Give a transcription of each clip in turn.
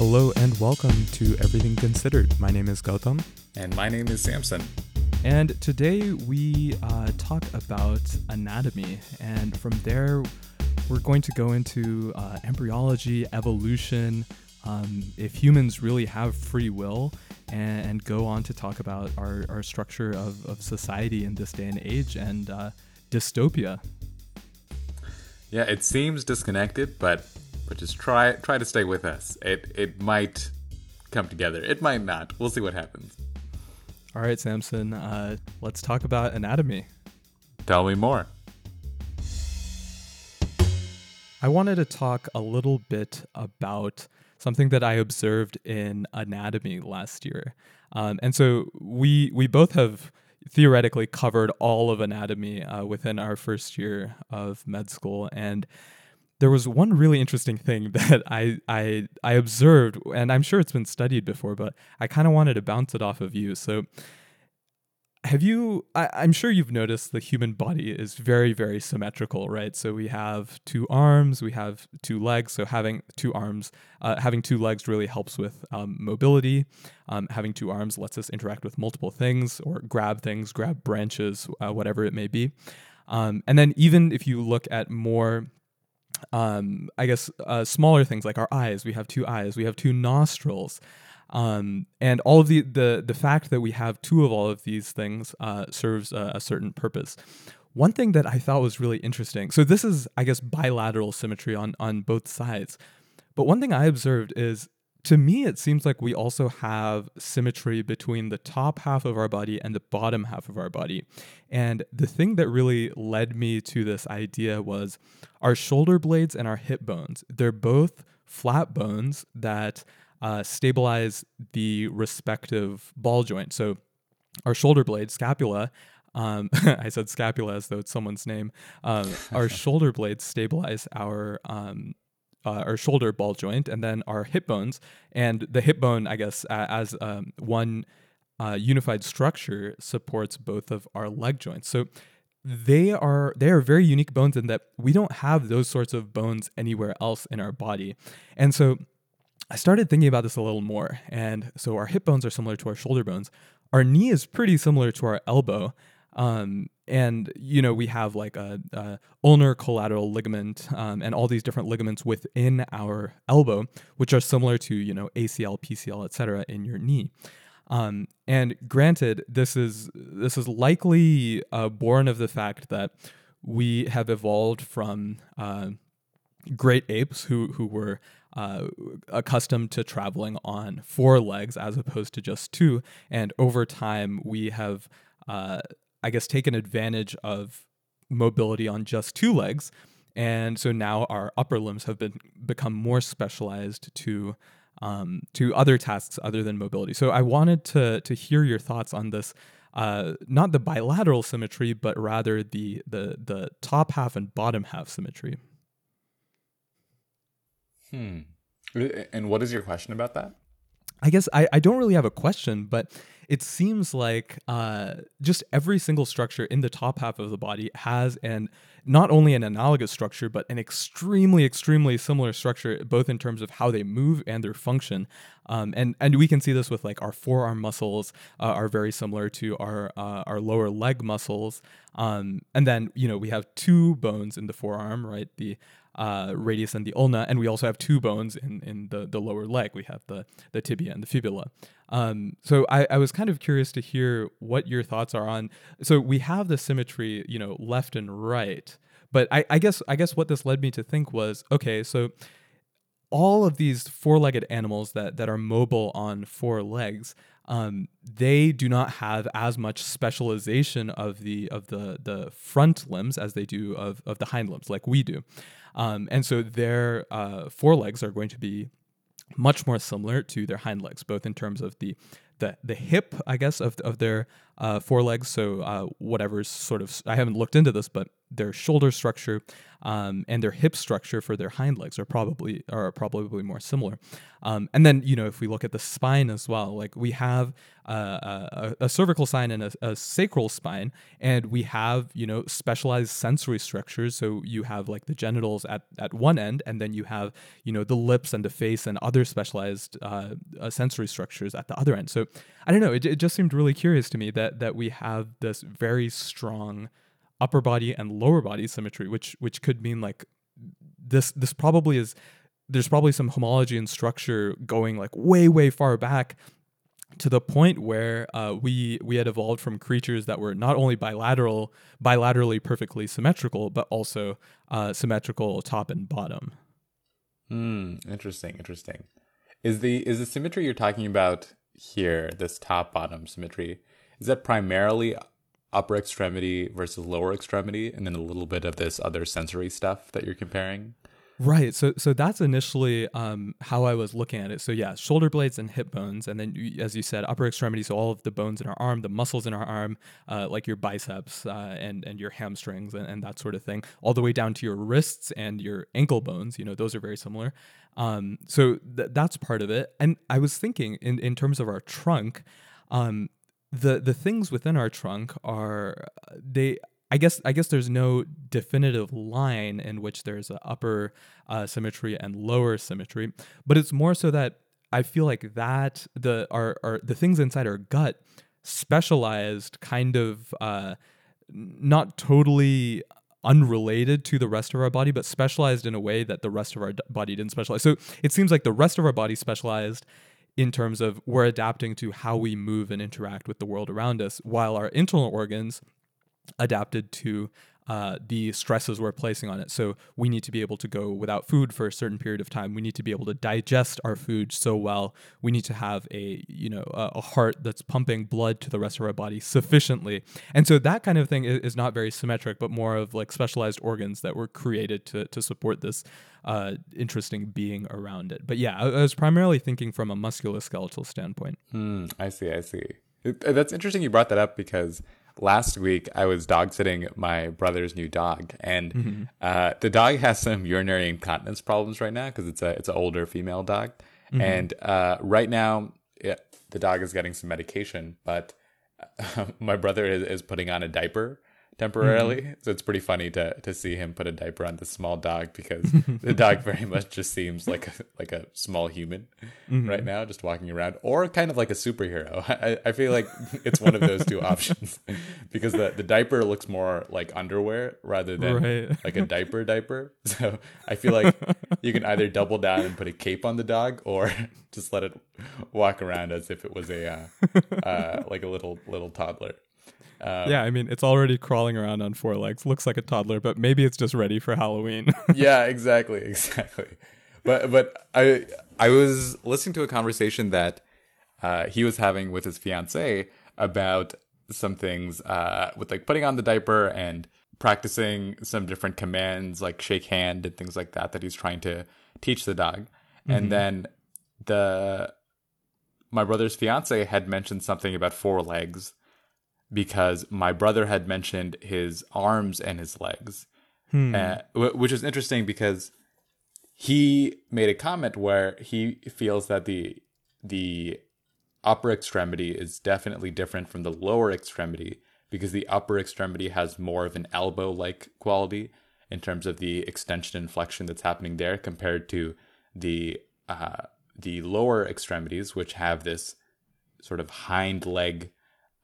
Hello and welcome to Everything Considered. My name is Gautam. And my name is Samson. And today we talk about anatomy. And from there, we're going to go into embryology, evolution, if humans really have free will, and go on to talk about our structure of society in this day and age and dystopia. Yeah, it seems disconnected, but just try to stay with us. It might come together. It might not. We'll see what happens. All right, Samson, let's talk about anatomy. Tell me more. I wanted to talk a little bit about something that I observed in anatomy last year. And so we both have theoretically covered all of anatomy within our first year of med school. And there was one really interesting thing that I observed, and I'm sure it's been studied before, but I kind of wanted to bounce it off of you. So I'm sure you've noticed the human body is very, very symmetrical, right? So we have two arms, we have two legs. So having two legs really helps with mobility. Having two arms lets us interact with multiple things or grab things, grab branches, whatever it may be. And then even if you look at more smaller things like our eyes, we have two eyes, we have two nostrils, and all of the fact that we have two of all of these things serves a certain purpose. One thing that I thought was really interesting, so this is, I guess, bilateral symmetry on both sides, but one thing I observed is, to me, it seems like we also have symmetry between the top half of our body and the bottom half of our body. And the thing that really led me to this idea was our shoulder blades and our hip bones. They're both flat bones that stabilize the respective ball joint. So our shoulder blade, scapula, I said scapula as though it's someone's name. Our shoulder blades stabilize our shoulder ball joint, and then our hip bones, and the hip bone, I guess, as one unified structure, supports both of our leg joints. So they are very unique bones in that we don't have those sorts of bones anywhere else in our body. And so I started thinking about this a little more. And so our hip bones are similar to our shoulder bones. Our knee is pretty similar to our elbow. And, you know, we have like a ulnar collateral ligament and all these different ligaments within our elbow, which are similar to, you know, ACL, PCL, etc. in your knee. And granted, this is likely born of the fact that we have evolved from great apes who were accustomed to traveling on four legs as opposed to just two. And over time, we have taken advantage of mobility on just two legs. And so now our upper limbs have become more specialized to other tasks other than mobility. So I wanted to hear your thoughts on this, not the bilateral symmetry, but rather the top half and bottom half symmetry. And what is your question about that? I guess I don't really have a question, but it seems like just every single structure in the top half of the body has not only an analogous structure, but an extremely, extremely similar structure, both in terms of how they move and their function. And we can see this with like our forearm muscles are very similar to our lower leg muscles. And then, you know, we have two bones in the forearm, right? The radius and the ulna, and we also have two bones in the lower leg. We have the tibia and the fibula. So I was kind of curious to hear what your thoughts are on. So we have the symmetry, you know, left and right. But I guess what this led me to think was, okay, so all of these four-legged animals that are mobile on four legs, they do not have as much specialization of the front limbs as they do of the hind limbs, like we do. And so their forelegs are going to be much more similar to their hind legs, both in terms of the hip, I guess, of their forelegs. So whatever's sort of, I haven't looked into this, but their shoulder structure and their hip structure for their hind legs are probably more similar. And then, you know, if we look at the spine as well, like we have a cervical spine and a sacral spine, and we have, you know, specialized sensory structures. So you have like the genitals at one end, and then you have, you know, the lips and the face and other specialized sensory structures at the other end. So I don't know, it just seemed really curious to me that we have this very strong upper body and lower body symmetry, which could mean like this probably is, there's probably some homology and structure going like way, way far back to the point where we had evolved from creatures that were not only bilaterally perfectly symmetrical, but also symmetrical top and bottom. Interesting. Is the symmetry you're talking about here, this top bottom symmetry, is that primarily upper extremity versus lower extremity, and then a little bit of this other sensory stuff that you're comparing? Right. So that's initially how I was looking at it. So yeah, shoulder blades and hip bones. And then, as you said, upper extremity. So all of the bones in our arm, the muscles in our arm, like your biceps and your hamstrings and that sort of thing, all the way down to your wrists and your ankle bones. You know, those are very similar. So that's part of it. And I was thinking in terms of our trunk, the things within our trunk are, they, I guess there's no definitive line in which there's an upper symmetry and lower symmetry, but it's more so that I feel like that the things inside our gut specialized, kind of not totally unrelated to the rest of our body, but specialized in a way that the rest of our body didn't specialize. So it seems like the rest of our body specialized in terms of we're adapting to how we move and interact with the world around us, while our internal organs adapted to the stresses we're placing on it. So we need to be able to go without food for a certain period of time. We need to be able to digest our food so well. We need to have a heart that's pumping blood to the rest of our body sufficiently. And so that kind of thing is not very symmetric, but more of like specialized organs that were created to support this interesting being around it. But yeah, I was primarily thinking from a musculoskeletal standpoint. I see. That's interesting you brought that up, because last week, I was dog sitting my brother's new dog, and the dog has some urinary incontinence problems right now because it's an older female dog. Mm-hmm. And right now, the dog is getting some medication, but my brother is putting on a diaper temporarily. Mm-hmm. So it's pretty funny to see him put a diaper on this small dog, because the dog very much just seems like a small human right now, just walking around, or kind of like a superhero. I feel like it's one of those two options, because the diaper looks more like underwear rather than like a diaper. So I feel like you can either double down and put a cape on the dog, or just let it walk around as if it was a like a little toddler. Yeah, I mean, it's already crawling around on four legs, looks like a toddler, but maybe it's just ready for Halloween. Yeah, exactly. But I was listening to a conversation that he was having with his fiancée about some things with like putting on the diaper and practicing some different commands, like shake hand and things like that he's trying to teach the dog. Mm-hmm. And then my brother's fiancée had mentioned something about four legs, because my brother had mentioned his arms and his legs, which is interesting because he made a comment where he feels that the upper extremity is definitely different from the lower extremity, because the upper extremity has more of an elbow-like quality in terms of the extension and flexion that's happening there, compared to the lower extremities, which have this sort of hind leg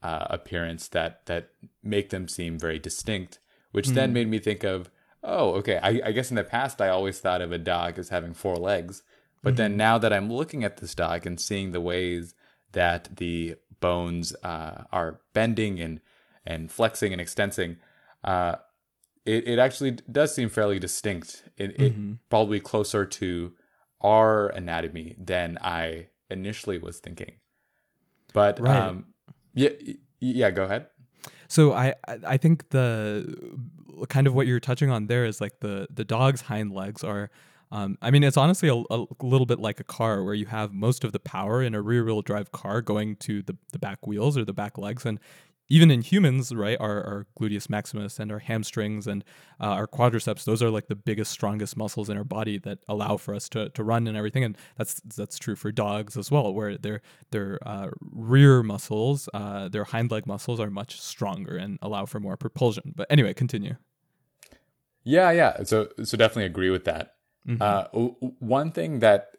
appearance that make them seem very distinct, which then made me think of, I guess in the past I always thought of a dog as having four legs, but then now that I'm looking at this dog and seeing the ways that the bones are bending and flexing and extensing, it actually does seem fairly distinct. It probably closer to our anatomy than I initially was thinking, but right. Yeah, go ahead. So I think the kind of what you're touching on there is like the dog's hind legs are, I mean, it's honestly a little bit like a car, where you have most of the power in a rear-wheel drive car going to the back wheels or the back legs, and even in humans, right, our gluteus maximus and our hamstrings and our quadriceps, those are like the biggest, strongest muscles in our body that allow for us to run and everything. And that's true for dogs as well, where their rear muscles, their hind leg muscles are much stronger and allow for more propulsion. But anyway, continue. Yeah. So definitely agree with that. Mm-hmm. One thing that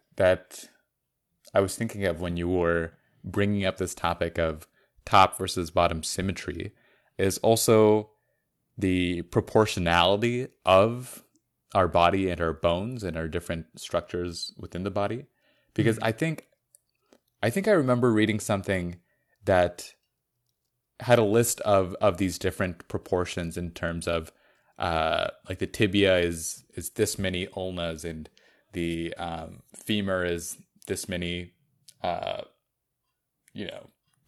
I was thinking of when you were bringing up this topic of top versus bottom symmetry is also the proportionality of our body and our bones and our different structures within the body. Because mm-hmm. I think I remember reading something that had a list of these different proportions in terms of like the tibia is this many ulnas and the femur is this many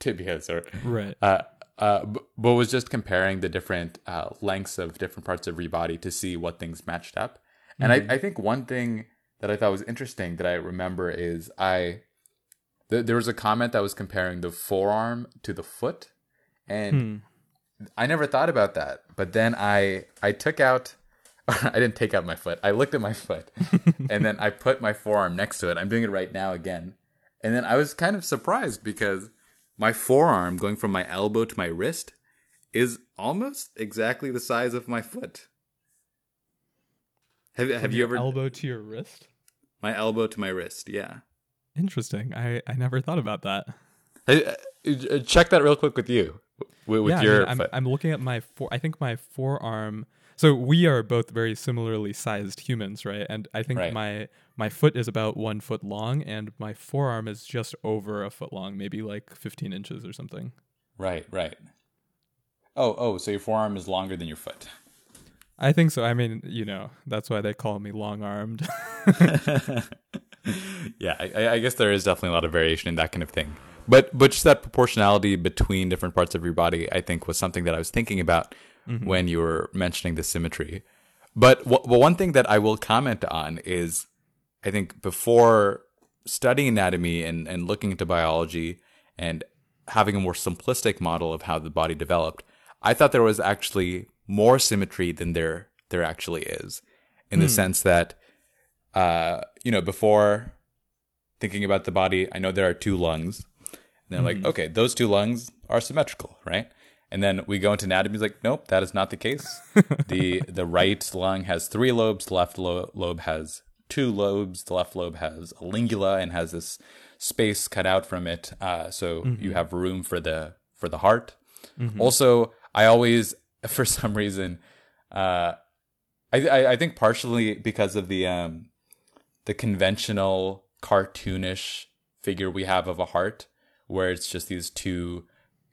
tibias or right. But was just comparing the different lengths of different parts of your body to see what things matched up. And mm-hmm. I think one thing that I thought was interesting that I remember is there was a comment that was comparing the forearm to the foot, and I never thought about that. But then I didn't take out my foot. I looked at my foot and then I put my forearm next to it. I'm doing it right now again. And then I was kind of surprised because my forearm going from my elbow to my wrist is almost exactly the size of my foot. Have you ever... elbow to your wrist? My elbow to my wrist, yeah. Interesting. I never thought about that. Hey, check that real quick with you. Foot. I'm looking at my forearm... So we are both very similarly sized humans, right? And I think right. my foot is about 1 foot long, and my forearm is just over a foot long, maybe like 15 inches or something. Right. Oh, so your forearm is longer than your foot. I think so. I mean, that's why they call me long-armed. Yeah, I guess there is definitely a lot of variation in that kind of thing. But just that proportionality between different parts of your body, I think, was something that I was thinking about mm-hmm. when you were mentioning the symmetry. But one thing that I will comment on is, I think before studying anatomy and looking into biology and having a more simplistic model of how the body developed, I thought there was actually more symmetry than there actually is, in the sense that, before thinking about the body, I know there are two lungs. And they're like, okay, those two lungs are symmetrical, right? And then we go into anatomy, it's like, nope, that is not the case. The right lung has 3 lobes, the left lobe has 2 lobes, the left lobe has a lingula and has this space cut out from it, so mm-hmm. you have room for the heart. Mm-hmm. Also, I always, for some reason, I think partially because of the conventional cartoonish figure we have of a heart, where it's just these two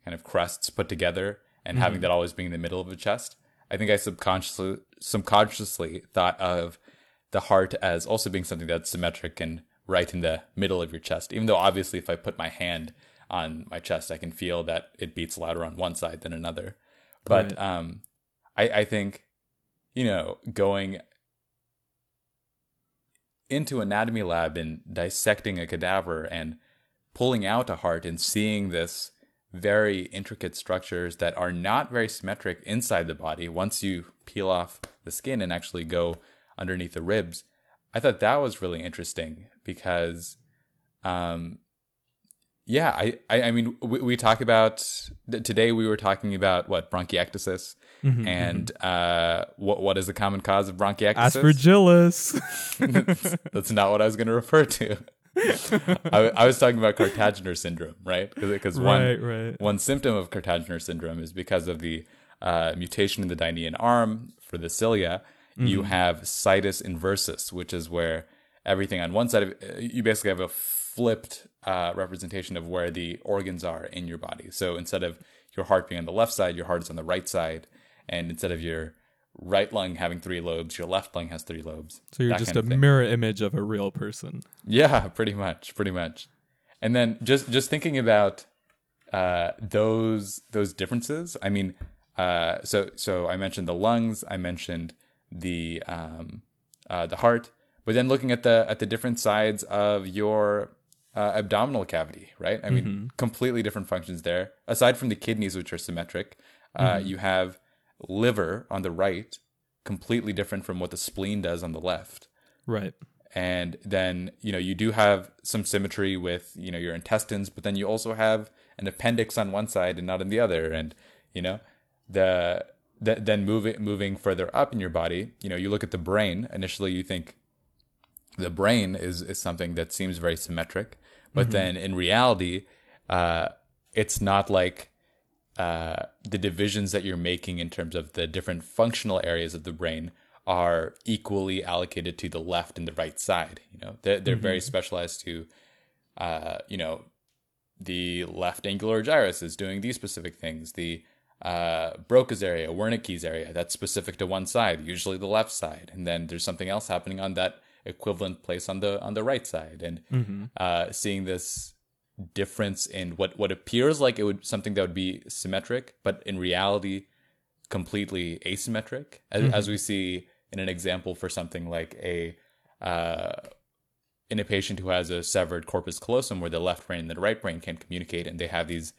kind of crests put together, and mm-hmm. having that always being in the middle of the chest. I think I subconsciously thought of the heart as also being something that's symmetric and right in the middle of your chest, even though obviously if I put my hand on my chest, I can feel that it beats louder on one side than another. But right. I think, going into anatomy lab and dissecting a cadaver and pulling out a heart and seeing this very intricate structures that are not very symmetric inside the body once you peel off the skin and actually go underneath the ribs. I thought that was really interesting because, we talk about, today we were talking about bronchiectasis mm-hmm, and mm-hmm. What is the common cause of bronchiectasis? Aspergillus. That's not what I was going to refer to. I was talking about Kartagener syndrome, right? Because one symptom of Kartagener syndrome is because of the mutation in the dynein arm for the cilia, mm-hmm. you have situs inversus, which is where everything on one side of you basically have a flipped representation of where the organs are in your body. So instead of your heart being on the left side, your heart is on the right side, and instead of your right lung having 3 lobes, your left lung has 3 lobes. So you're just a mirror image of a real person. Yeah, pretty much. And then just thinking about those differences. I mean, so I mentioned the lungs, I mentioned the heart, but then looking at the different sides of your abdominal cavity, right? I mean, completely different functions there. Aside from the kidneys, which are symmetric, you have liver on the right, completely different from what the spleen does on the left. Right. And then, you know, you do have some symmetry with, you know, your intestines, but then you also have an appendix on one side and not on the other. And, you know, then moving further up in your body, you know, you look at the brain. Initially, you think the brain is something that seems very symmetric. But then in reality, it's not like the divisions that you're making in terms of the different functional areas of the brain are equally allocated to the left and the right side. You know, they're very specialized to, you know, the left angular gyrus is doing these specific things. The Broca's area, Wernicke's area, that's specific to one side, usually the left side. And then there's something else happening on that equivalent place on the right side. And seeing this difference in what appears like it would something that would be symmetric, but in reality, completely asymmetric, as we see in an example for something like in a patient who has a severed corpus callosum, where the left brain and the right brain can't communicate, and they have these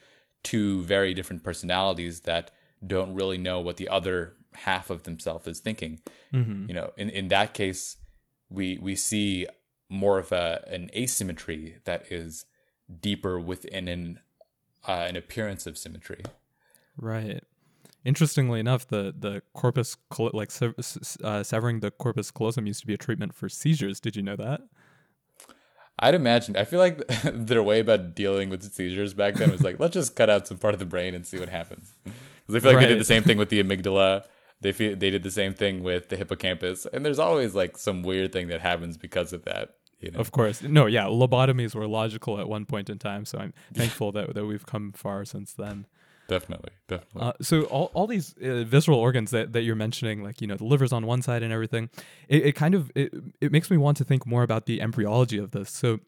two very different personalities that don't really know what the other half of themselves is thinking. You know, in that case, we see more of an asymmetry that is deeper within an appearance of symmetry. Right. Interestingly enough, the corpus severing the corpus callosum used to be a treatment for seizures. Did you know that? I'd imagine. I feel like their way about dealing with seizures back then was like, let's just cut out some part of the brain and see what happens. Because I feel like they did the same thing with the amygdala. They did the same thing with the hippocampus. And there's always like some weird thing that happens because of that. You know? Of course. No, yeah. Lobotomies were logical at one point in time. So I'm thankful that we've come far since then. Definitely. So all these visceral organs that you're mentioning, like, you know, the liver's on one side and everything, it makes me want to think more about the embryology of this. So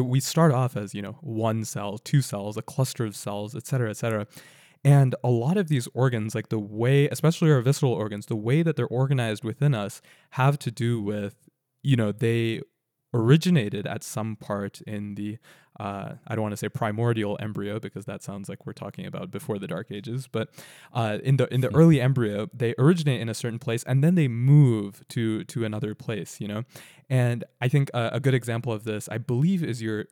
we start off as, you know, one cell, two cells, a cluster of cells, et cetera, et cetera. And a lot of these organs, like the way, especially our visceral organs, the way that they're organized within us have to do with, you know, they originated at some part in the, I don't want to say primordial embryo, because that sounds like we're talking about before the Dark Ages, but in the early embryo, they originate in a certain place and then they move to another place, you know? And I think a good example of this, I believe, is your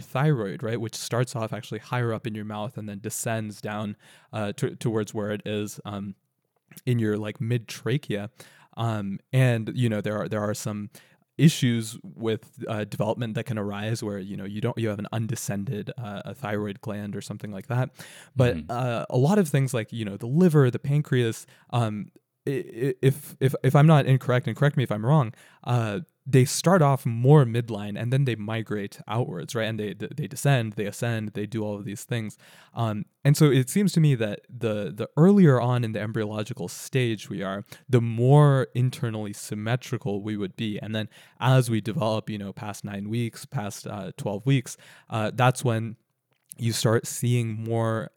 thyroid, right? Which starts off actually higher up in your mouth and then descends down towards where it is in your like mid trachea. And you know, there are some issues with development that can arise where, you know, you have an undescended a thyroid gland or something like that. But a lot of things like, you know, the liver, the pancreas, if I'm not incorrect, and correct me if I'm wrong, they start off more midline and then they migrate outwards, right? And they descend, they ascend, they do all of these things. And so it seems to me that the earlier on in the embryological stage we are, the more internally symmetrical we would be. And then as we develop, you know, past 9 weeks, past 12 weeks, that's when you start seeing more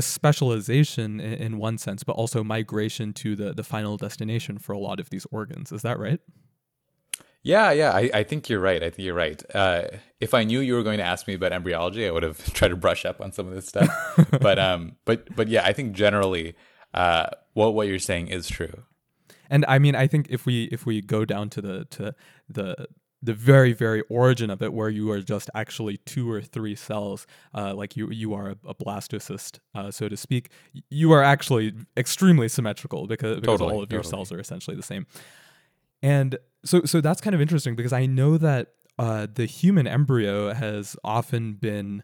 specialization in one sense, but also migration to the final destination for a lot of these organs. Is that right? Yeah. I think you're right. If I knew you were going to ask me about embryology, I would have tried to brush up on some of this stuff. But yeah, I think generally what you're saying is true. And I mean, I think if we go down to the very, very origin of it, where you are just actually two or three cells, like you are a blastocyst, so to speak, you are actually extremely symmetrical because all of your cells are essentially the same. And so that's kind of interesting, because I know that the human embryo has often been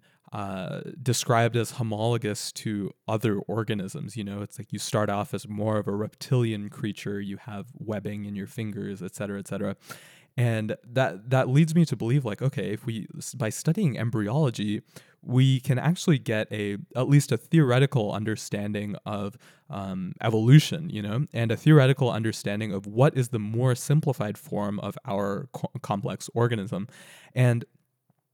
described as homologous to other organisms. You know, it's like you start off as more of a reptilian creature. You have webbing in your fingers, et cetera, et cetera. And that leads me to believe, like, okay, if we, by studying embryology, we can actually get at least a theoretical understanding of evolution, you know, and a theoretical understanding of what is the more simplified form of our complex organism. And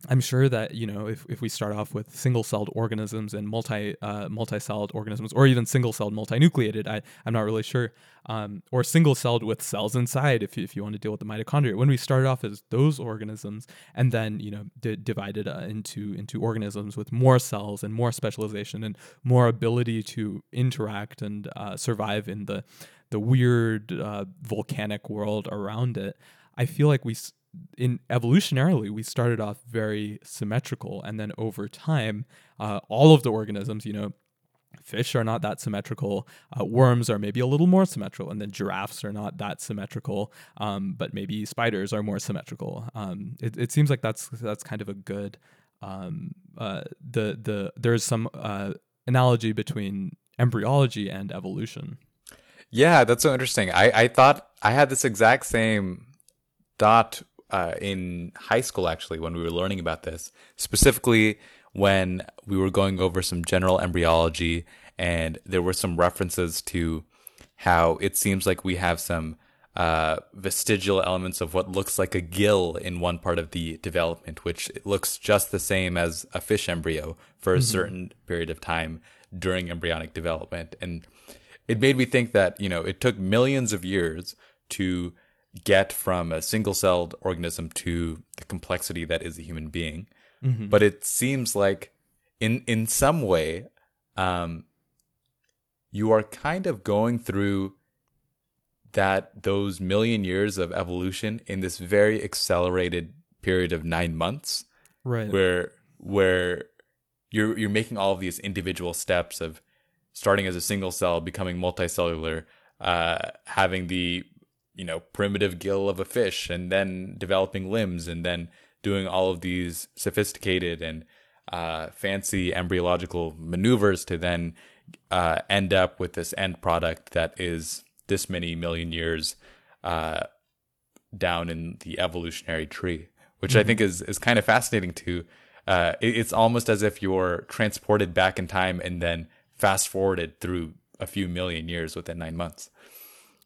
I'm sure that, you know, if we start off with single-celled organisms and multi-celled organisms, or even single-celled multinucleated, I'm not really sure, or single-celled with cells inside, if you want to deal with the mitochondria. When we started off as those organisms, and then, you know, divided into organisms with more cells and more specialization and more ability to interact and survive in the weird volcanic world around it, I feel like evolutionarily, we started off very symmetrical, and then over time, all of the organisms, you know, fish are not that symmetrical, worms are maybe a little more symmetrical, and then giraffes are not that symmetrical, but maybe spiders are more symmetrical. It seems like that's kind of a good there's some analogy between embryology and evolution. Yeah, that's so interesting. I thought I had this exact same thought in high school, actually, when we were learning about this, specifically when we were going over some general embryology, and there were some references to how it seems like we have some vestigial elements of what looks like a gill in one part of the development, which looks just the same as a fish embryo for a certain period of time during embryonic development. And it made me think that, you know, it took millions of years to get from a single-celled organism to the complexity that is a human being. Mm-hmm. But it seems like in some way, you are kind of going through those million years of evolution in this very accelerated period of 9 months, right? Where you're making all of these individual steps of starting as a single cell, becoming multicellular, having the primitive gill of a fish, and then developing limbs, and then doing all of these sophisticated and fancy embryological maneuvers to then end up with this end product that is this many million years down in the evolutionary tree, which I think is kind of fascinating too. It's almost as if you're transported back in time and then fast forwarded through a few million years within 9 months.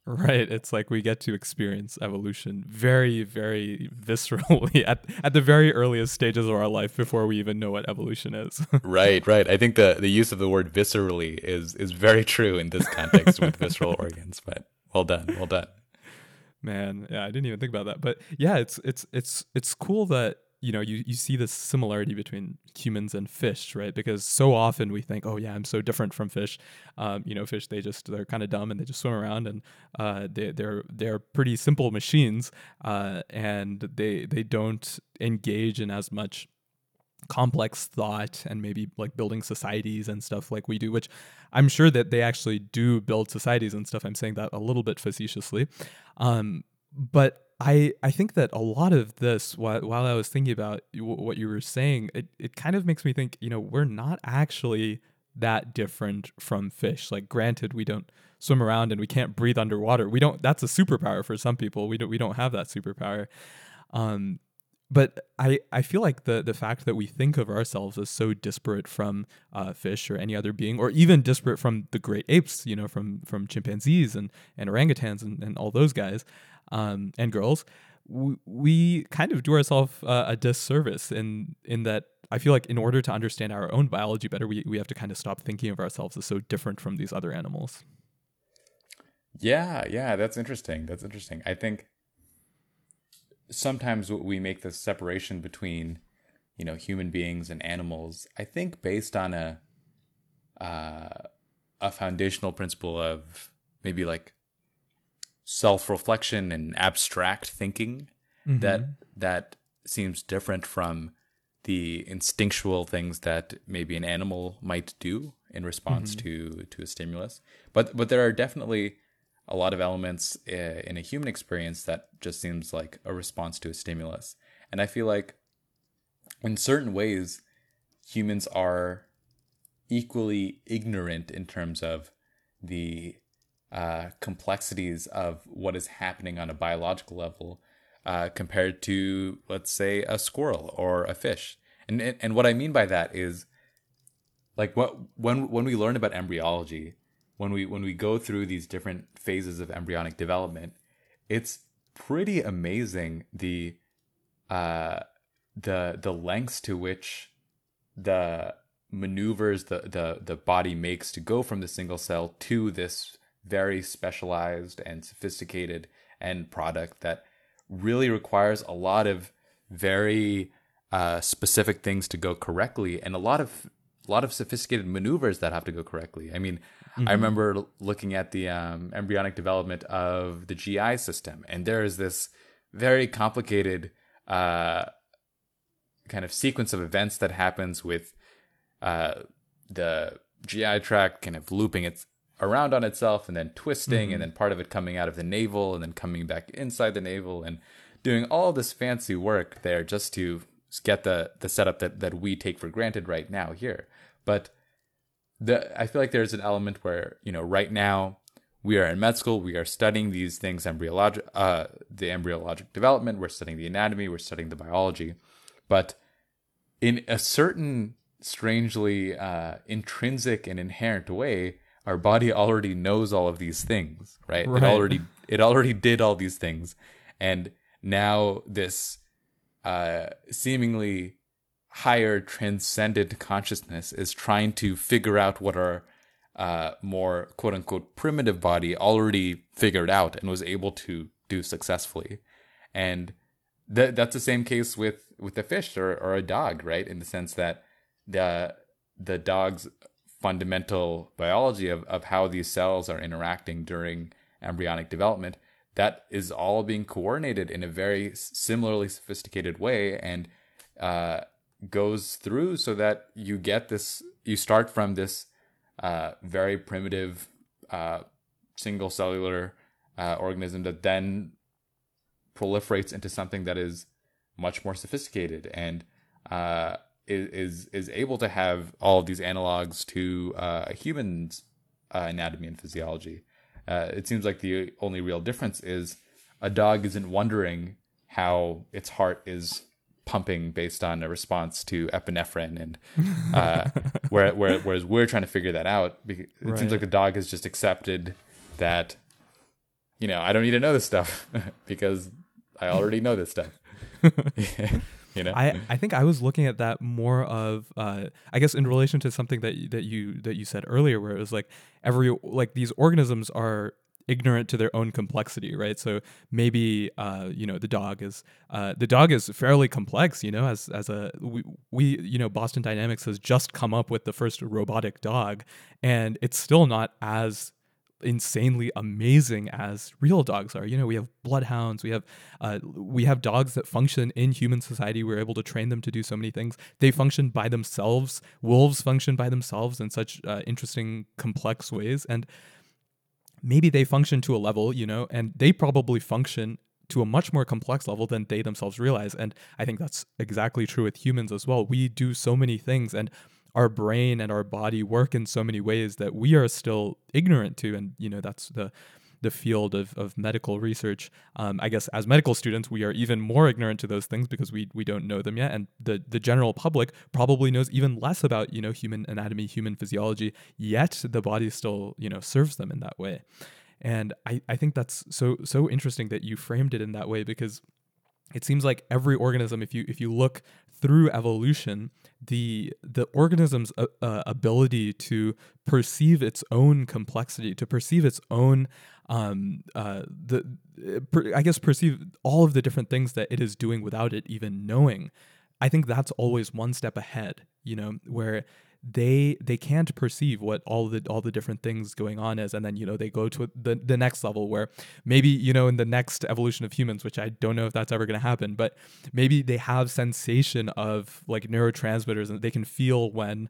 Right. It's like we get to experience evolution very, very viscerally at the very earliest stages of our life before we even know what evolution is. Right. I think the use of the word viscerally is very true in this context with visceral organs, but well done. Man, yeah, I didn't even think about that. But yeah, it's cool that you see this similarity between humans and fish, right? Because so often we think, oh yeah, I'm so different from fish. Fish, they're kind of dumb and they just swim around, and they're pretty simple machines, and they don't engage in as much complex thought and maybe like building societies and stuff like we do, which I'm sure that they actually do build societies and stuff. I'm saying that a little bit facetiously, but I think that a lot of this, while I was thinking about what you were saying, it kind of makes me think, we're not actually that different from fish. Like, granted, we don't swim around and we can't breathe underwater. We don't. That's a superpower for some people. We don't have that superpower. But I feel like the fact that we think of ourselves as so disparate from fish or any other being, or even disparate from the great apes, from chimpanzees and orangutans and all those guys and girls, we kind of do ourselves a disservice in that I feel like in order to understand our own biology better, we have to kind of stop thinking of ourselves as so different from these other animals. Yeah, that's interesting. I think sometimes we make this separation between, human beings and animals, I think based on a foundational principle of maybe like self-reflection and abstract thinking that seems different from the instinctual things that maybe an animal might do in response to a stimulus. But there are definitely a lot of elements in a human experience that just seems like a response to a stimulus. And I feel like in certain ways, humans are equally ignorant in terms of the complexities of what is happening on a biological level compared to, let's say, a squirrel or a fish. And what I mean by that is, like, when we learn about embryology, when we go through these different phases of embryonic development, it's pretty amazing the the lengths to which the maneuvers the body makes to go from the single cell to this very specialized and sophisticated end product that really requires a lot of very specific things to go correctly, and a lot of sophisticated maneuvers that have to go correctly. I mean, mm-hmm. I remember looking at the embryonic development of the GI system, and there is this very complicated kind of sequence of events that happens with the GI tract kind of looping its around on itself and then twisting, mm-hmm. and then part of it coming out of the navel and then coming back inside the navel and doing all this fancy work there just to get the setup that we take for granted right now here. But I feel like there's an element where, you know, right now we are in med school, we are studying these things, the embryologic development, we're studying the anatomy, we're studying the biology. But in a certain strangely intrinsic and inherent way, our body already knows all of these things, right? It already did all these things. And now this seemingly higher transcendent consciousness is trying to figure out what our more quote unquote primitive body already figured out and was able to do successfully. And that's the same case with a fish or a dog, right? In the sense that the dog's fundamental biology of how these cells are interacting during embryonic development, that is all being coordinated in a very similarly sophisticated way, and goes through so that you get this, you start from this very primitive single cellular organism that then proliferates into something that is much more sophisticated and is able to have all of these analogs to humans' anatomy and physiology. It seems like the only real difference is a dog isn't wondering how its heart is pumping based on a response to epinephrine, and whereas we're trying to figure that out. It seems like the dog has just accepted that, you know, I don't need to know this stuff because I already know this stuff. You know? I think I was looking at that more of, I guess, in relation to something that you said earlier, where it was like these organisms are ignorant to their own complexity, right? So maybe the dog is fairly complex, you know, as Boston Dynamics has just come up with the first robotic dog, and it's still not as insanely amazing as real dogs are. You know, we have bloodhounds, we have dogs that function in human society. We're able to train them to do so many things. They function by themselves. Wolves function by themselves in such interesting, complex ways, and maybe they function to a level, you know, and they probably function to a much more complex level than they themselves realize. And I think that's exactly true with humans as well. We do so many things, and our brain and our body work in so many ways that we are still ignorant to. And, you know, that's the field of medical research. I guess as medical students, we are even more ignorant to those things because we don't know them yet. And the general public probably knows even less about, you know, human anatomy, human physiology, yet the body still, you know, serves them in that way. And I think that's so interesting that you framed it in that way, because it seems like every organism, if you look through evolution, the organism's ability to perceive its own complexity, to perceive its own, perceive all of the different things that it is doing without it even knowing. I think that's always one step ahead, you know, where they can't perceive what all the different things going on is. And then, you know, they go to the next level where maybe, you know, in the next evolution of humans, which I don't know if that's ever going to happen, but maybe they have sensation of like neurotransmitters, and they can feel when,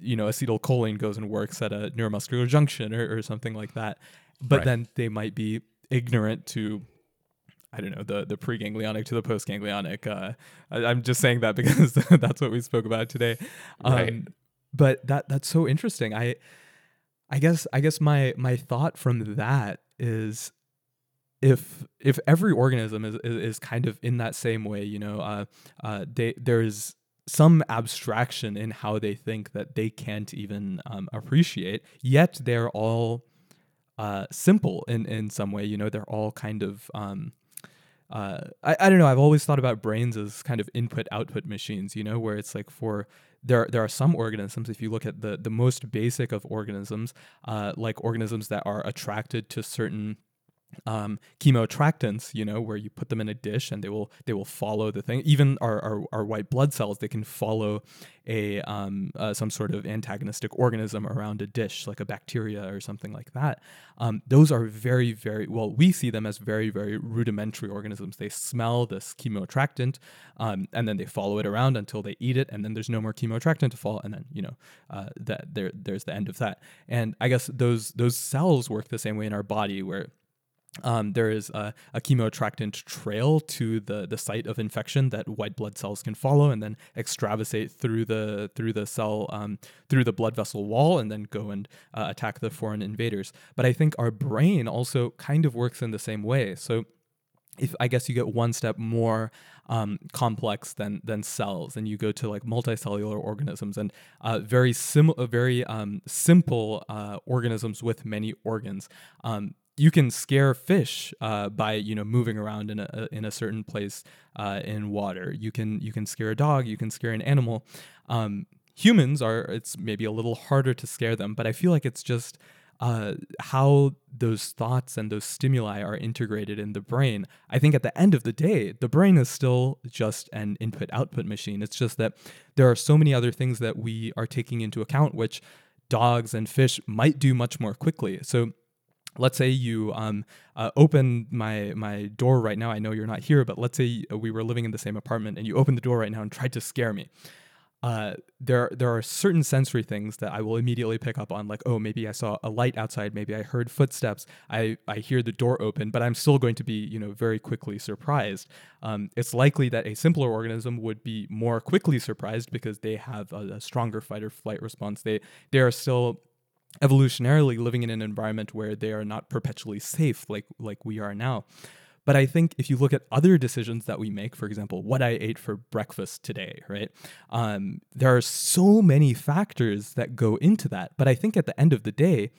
you know, acetylcholine goes and works at a neuromuscular junction or something like that. But then they might be ignorant to, I don't know, the preganglionic to the postganglionic. I'm just saying that because that's what we spoke about today. But that's so interesting. I guess my thought from that is, if every organism is kind of in that same way, you know, there's some abstraction in how they think that they can't even appreciate, yet they're all simple in some way. You know, they're all kind of I don't know. I've always thought about brains as kind of input-output machines, you know, where it's like there are some organisms, if you look at the most basic of organisms, like organisms that are attracted to certain chemoattractants, you know, where you put them in a dish and they will follow the thing. Even our white blood cells, they can follow a some sort of antagonistic organism around a dish, like a bacteria or something like that. Those are very, very, well, we see them as very, very rudimentary organisms. They smell this chemoattractant, and then they follow it around until they eat it, and then there's no more chemoattractant to follow, and then, you know, that there's the end of that. And I guess those cells work the same way in our body, where there is a chemoattractant trail to the site of infection that white blood cells can follow and then extravasate through the cell, through the blood vessel wall, and then go and attack the foreign invaders. But I think our brain also kind of works in the same way. So if I guess you get one step more complex than cells, and you go to like multicellular organisms and very simple organisms with many organs. You can scare fish by, you know, moving around in a certain place in water. You can scare a dog. You can scare an animal. Humans it's maybe a little harder to scare them, but I feel like it's just how those thoughts and those stimuli are integrated in the brain. I think at the end of the day, the brain is still just an input-output machine. It's just that there are so many other things that we are taking into account, which dogs and fish might do much more quickly. So let's say you open my door right now. I know you're not here, but let's say we were living in the same apartment and you opened the door right now and tried to scare me. There are certain sensory things that I will immediately pick up on, like, oh, maybe I saw a light outside, maybe I heard footsteps, I hear the door open, but I'm still going to be, you know, very quickly surprised. It's likely that a simpler organism would be more quickly surprised because they have a stronger fight or flight response. They are still evolutionarily living in an environment where they are not perpetually safe like we are now. But I think if you look at other decisions that we make, for example, what I ate for breakfast today, right? There are so many factors that go into that. But I think at the end of the day,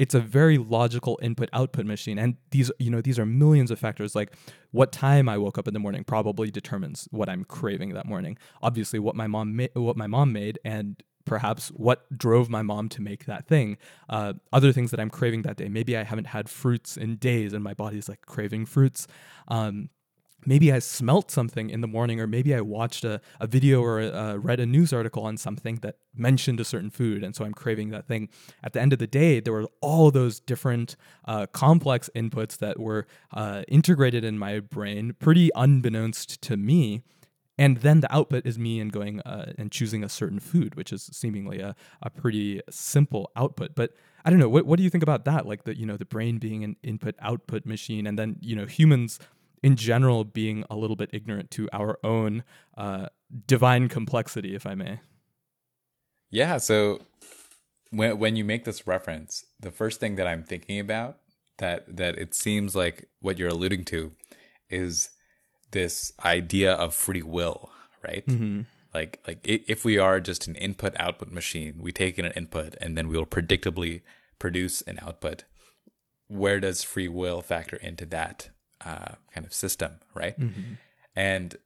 it's a very logical input-output machine. And these are millions of factors, like what time I woke up in the morning probably determines what I'm craving that morning. Obviously, what my mom made and perhaps what drove my mom to make that thing, other things that I'm craving that day. Maybe I haven't had fruits in days and my body's like craving fruits. Maybe I smelt something in the morning, or maybe I watched a video or read a news article on something that mentioned a certain food, and so I'm craving that thing. At the end of the day, there were all those different complex inputs that were integrated in my brain, pretty unbeknownst to me. And then the output is me and going and choosing a certain food, which is seemingly a pretty simple output. But I don't know, what do you think about that? Like the brain being an input-output machine, and then, you know, humans in general being a little bit ignorant to our own divine complexity, if I may. Yeah, so when you make this reference, the first thing that I'm thinking about, that it seems like what you're alluding to is this idea of free will, right? Mm-hmm. Like if we are just an input-output machine, we take in an input and then we will predictably produce an output. Where does free will factor into that kind of system, right? Mm-hmm. And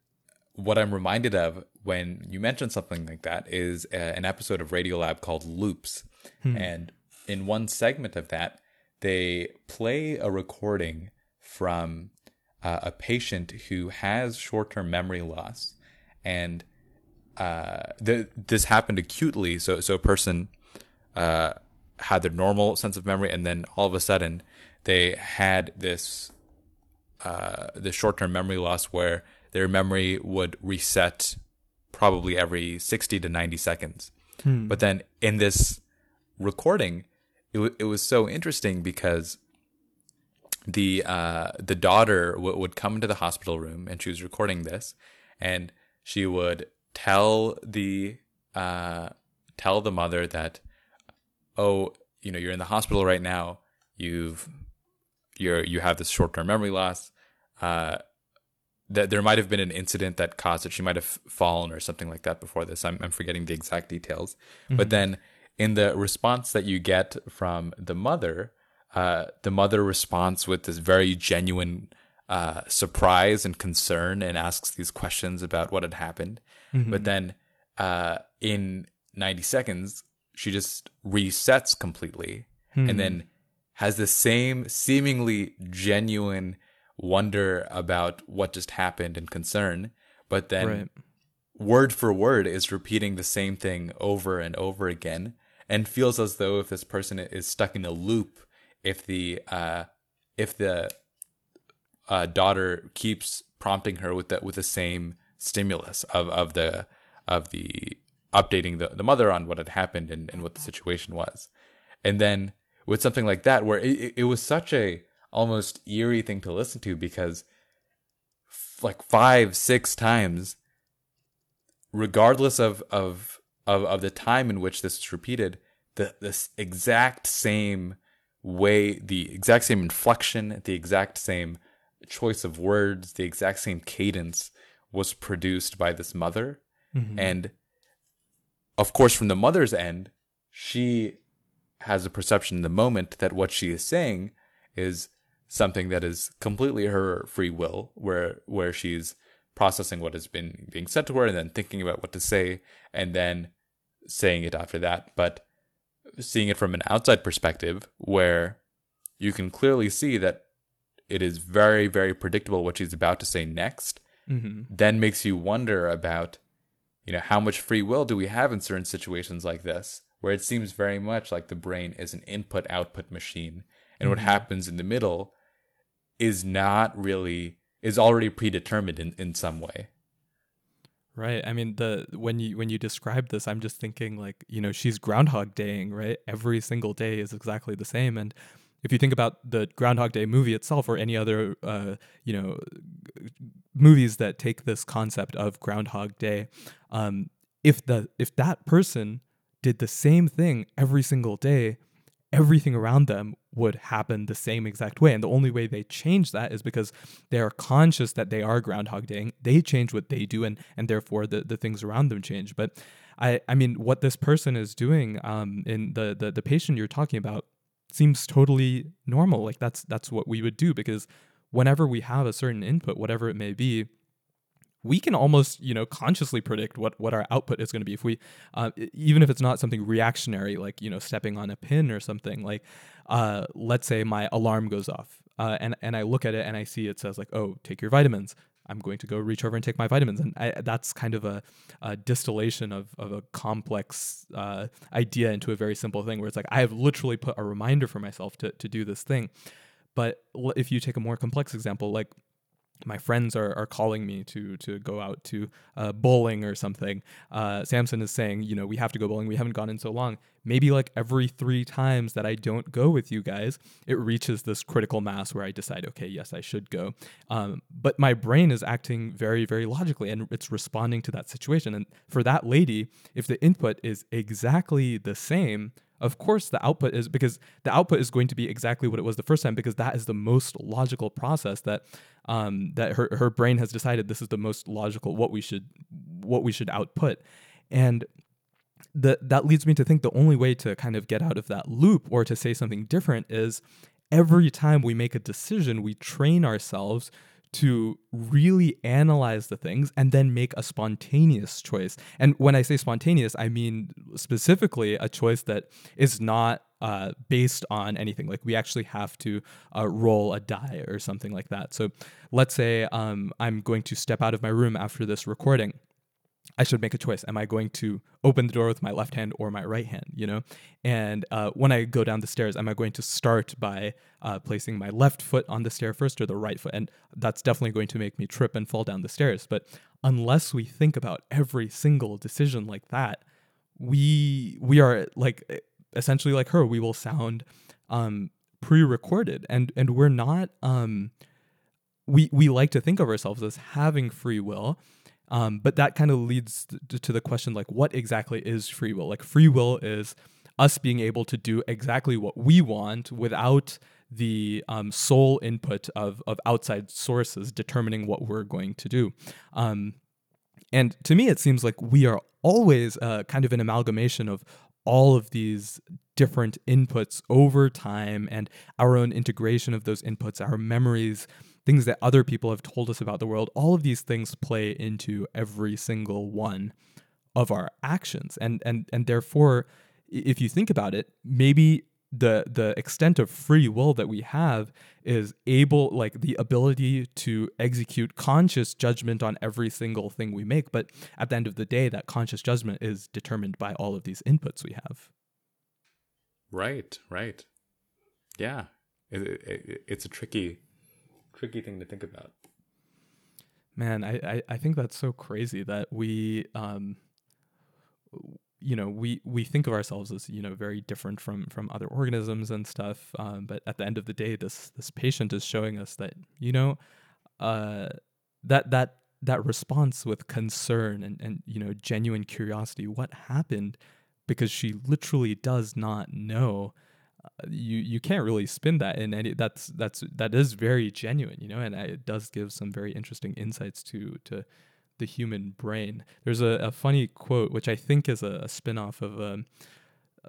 what I'm reminded of when you mention something like that is an episode of Radiolab called Loops. Mm-hmm. And in one segment of that, they play a recording from a patient who has short-term memory loss, and this happened acutely. So a person had their normal sense of memory, and then all of a sudden they had this short-term memory loss where their memory would reset probably every 60 to 90 seconds. Hmm. But then in this recording, it was so interesting because the daughter would come into the hospital room, and she was recording this, and she would tell the mother that, oh, you know, you're in the hospital right now, you have this short-term memory loss, that there might have been an incident that caused it, she might have fallen or something like that before this. I'm forgetting the exact details. Mm-hmm. But then in the response that you get from the mother responds with this very genuine surprise and concern and asks these questions about what had happened. Mm-hmm. But then in 90 seconds, she just resets completely mm-hmm. and then has the same seemingly genuine wonder about what just happened and concern. But then right. word for word is repeating the same thing over and over again, and feels as though if this person is stuck in a loop, if the daughter keeps prompting her with the same stimulus of the updating the mother on what had happened and what the situation was. And then with something like that, where it was such a almost eerie thing to listen to, because like 5-6 times, regardless of the time in which this is repeated, the exact same inflection, the exact same choice of words, the exact same cadence was produced by this mother. Mm-hmm. And of course, from the mother's end, she has a perception in the moment that what she is saying is something that is completely her free will, where she's processing what has been being said to her and then thinking about what to say and then saying it after that. But seeing it from an outside perspective, where you can clearly see that it is very, very predictable what she's about to say next, mm-hmm. then makes you wonder about, how much free will do we have in certain situations like this, where it seems very much like the brain is an input-output machine, and mm-hmm. what happens in the middle is already predetermined in some way. Right. I mean, when you describe this, I'm just thinking like, she's Groundhog Daying, right? Every single day is exactly the same. And if you think about the Groundhog Day movie itself, or any other, movies that take this concept of Groundhog Day, if that person did the same thing every single day, everything around them would happen the same exact way. And the only way they change that is because they are conscious that they are Groundhog Daying. They change what they do, and therefore the things around them change. But I mean, what this person is doing in the patient you're talking about seems totally normal. Like that's what we would do, because whenever we have a certain input, whatever it may be, we can almost, consciously predict what our output is going to be. If we, even if it's not something reactionary, like, stepping on a pin or something, like, let's say my alarm goes off and I look at it and I see it says like, oh, take your vitamins. I'm going to go reach over and take my vitamins. And that's kind of a distillation of a complex idea into a very simple thing, where it's like, I have literally put a reminder for myself to do this thing. But if you take a more complex example, like, my friends are calling me to go out to bowling or something. Samson is saying, we have to go bowling. We haven't gone in so long. Maybe like every 3 times that I don't go with you guys, it reaches this critical mass where I decide, okay, yes, I should go. But my brain is acting very, very logically, and it's responding to that situation. And for that lady, if the input is exactly the same, of course the output is, because the output is going to be exactly what it was the first time, because that is the most logical process that that her brain has decided this is the most logical, what we should output. And that leads me to think the only way to kind of get out of that loop, or to say something different, is every time we make a decision, we train ourselves to really analyze the things and then make a spontaneous choice. And when I say spontaneous, I mean specifically a choice that is not based on anything. Like, we actually have to roll a die or something like that. So let's say I'm going to step out of my room after this recording. I should make a choice. Am I going to open the door with my left hand or my right hand, And when I go down the stairs, am I going to start by placing my left foot on the stair first or the right foot? And that's definitely going to make me trip and fall down the stairs. But unless we think about every single decision like that, we are like essentially like her. We will sound pre-recorded, and we're not. We like to think of ourselves as having free will. But that kind of leads to the question, like, what exactly is free will? Like, free will is us being able to do exactly what we want without the sole input of outside sources determining what we're going to do. And to me, it seems like we are always kind of an amalgamation of all of these different inputs over time, and our own integration of those inputs, our memories, things that other people have told us about the world, all of these things play into every single one of our actions. And therefore, if you think about it, maybe the extent of free will that we have is able, like the ability to execute conscious judgment on every single thing we make. But at the end of the day, that conscious judgment is determined by all of these inputs we have. Right. Yeah. It's a tricky thing to think about. Man, I think that's so crazy that we, we think of ourselves as, very different from other organisms and stuff. But at the end of the day, this patient is showing us that, that response with concern and genuine curiosity, what happened, because she literally does not know. You can't really spin that in any. That is very genuine, and it does give some very interesting insights to the human brain. There's a funny quote, which I think is a spin-off of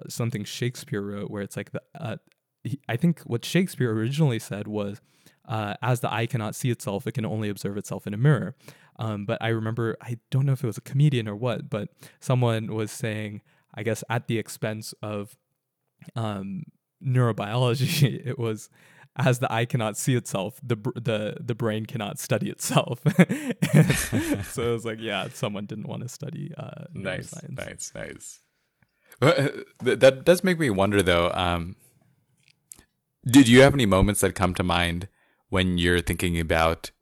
something Shakespeare wrote, where it's like I think what Shakespeare originally said was, as the eye cannot see itself, it can only observe itself in a mirror. But I remember, I don't know if it was a comedian or what, but someone was saying, I guess at the expense of neurobiology, it was, as the eye cannot see itself, the brain cannot study itself. So it was like, yeah, someone didn't want to study neuroscience. Nice. Well, that does make me wonder, though. Did you have any moments that come to mind when you're thinking about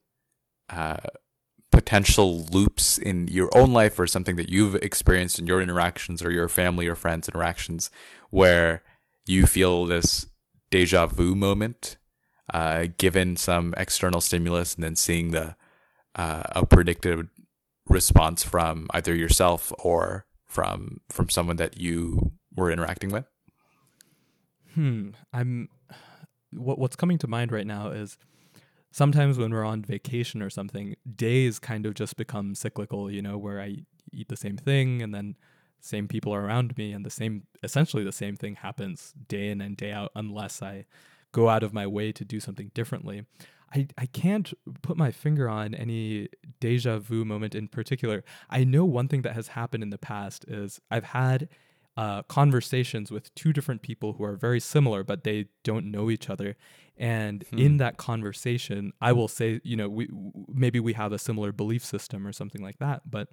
potential loops in your own life, or something that you've experienced in your interactions or your family or friends' interactions, where you feel this deja vu moment, given some external stimulus, and then seeing a predicted response from either yourself or from someone that you were interacting with? What's coming to mind right now is, sometimes when we're on vacation or something, days kind of just become cyclical, where I eat the same thing and then same people are around me, and essentially the same thing happens day in and day out, unless I go out of my way to do something differently. I can't put my finger on any deja vu moment in particular. I know one thing that has happened in the past is I've had conversations with two different people who are very similar, but they don't know each other. And in that conversation, I will say, maybe we have a similar belief system or something like that. But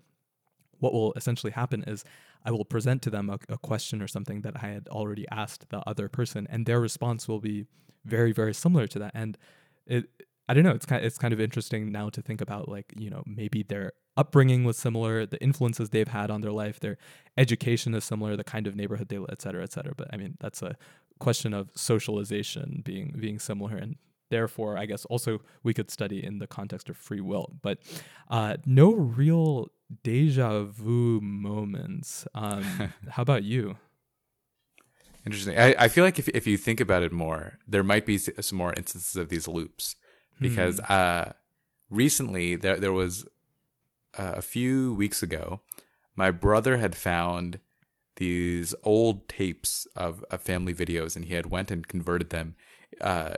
what will essentially happen is I will present to them a question or something that I had already asked the other person, and their response will be very, very similar to that. And I don't know, it's kind of interesting now to think about, like, maybe their upbringing was similar, the influences they've had on their life, their education is similar, the kind of neighborhood they live, et cetera, et cetera. But I mean, that's a question of socialization being similar, and therefore, I guess also we could study in the context of free will. But no real deja vu moments. How about you? Interesting. I feel like if you think about it more, there might be some more instances of these loops, because recently there was a few weeks ago, my brother had found these old tapes of family videos, and he had went and converted them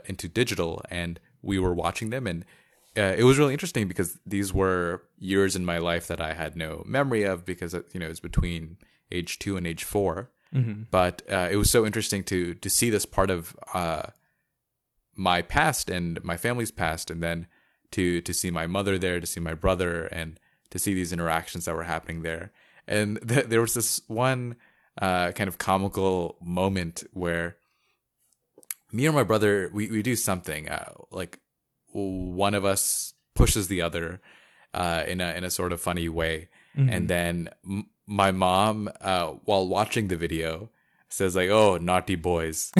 into digital, and we were watching them, and it was really interesting because these were years in my life that I had no memory of, because it's between age 2 and age 4. But it was so interesting to see this part of my past and my family's past, and then to see my mother there, to see my brother, and to see these interactions that were happening there. And there was this one kind of comical moment where me or my brother, we do something, like one of us pushes the other in a sort of funny way. And then my mom, while watching the video, says, like, "Oh, naughty boys."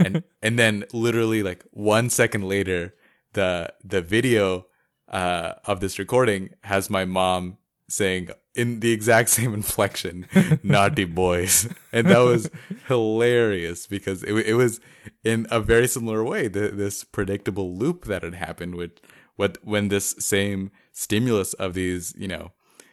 and then literally, like, 1 second later, the video of this recording has my mom saying, in the exact same inflection, "Naughty boys," and that was hilarious, because it was in a very similar way this predictable loop that had happened with when this same stimulus of these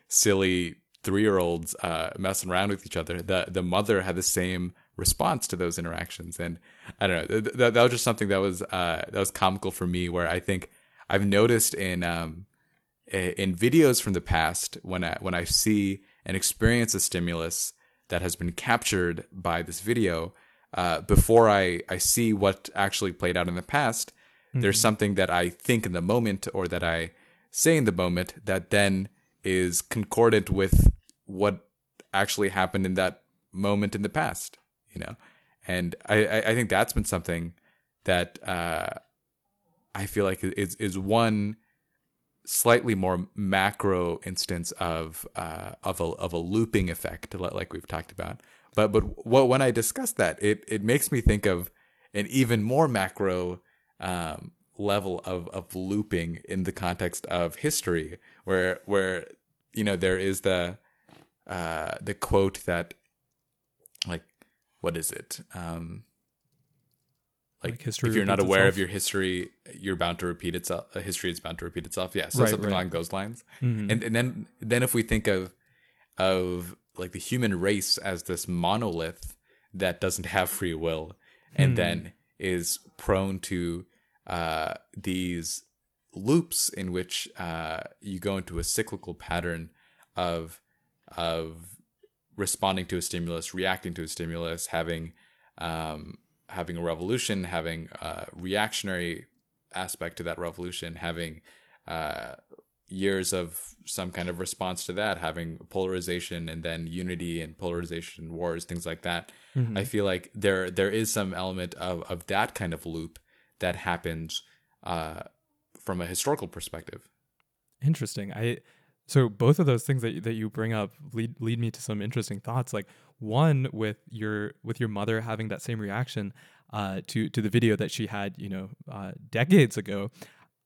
silly 3-year-olds messing around with each other. The mother had the same response to those interactions, and I don't know, that was just something that was comical for me, where I think I've noticed in videos from the past, when I see and experience a stimulus that has been captured by this video, before I see what actually played out in the past, mm-hmm. there's something that I think in the moment or that I say in the moment that then is concordant with what actually happened in that moment in the past, you know? And I think that's been something that I feel like is one slightly more macro instance of a looping effect, like we've talked about. But when I discuss that, it makes me think of an even more macro level of looping in the context of history, where you know there is the quote that, like, what is it? Like history, if you're not aware of your history, you're bound to repeat itself. History is bound to repeat itself. Yeah, so something along those lines. Mm-hmm. And then if we think of like the human race as this monolith that doesn't have free will, and then is prone to these loops in which you go into a cyclical pattern of responding to a stimulus, reacting to a stimulus, having a revolution, having a reactionary aspect to that revolution, having years of some kind of response to that, having polarization and then unity and polarization wars, things like that. Mm-hmm. I feel like there is some element of that kind of loop that happens from a historical perspective. Interesting. So both of those things that you bring up lead me to some interesting thoughts. Like one, with your mother having that same reaction to the video that she had, you know, decades ago.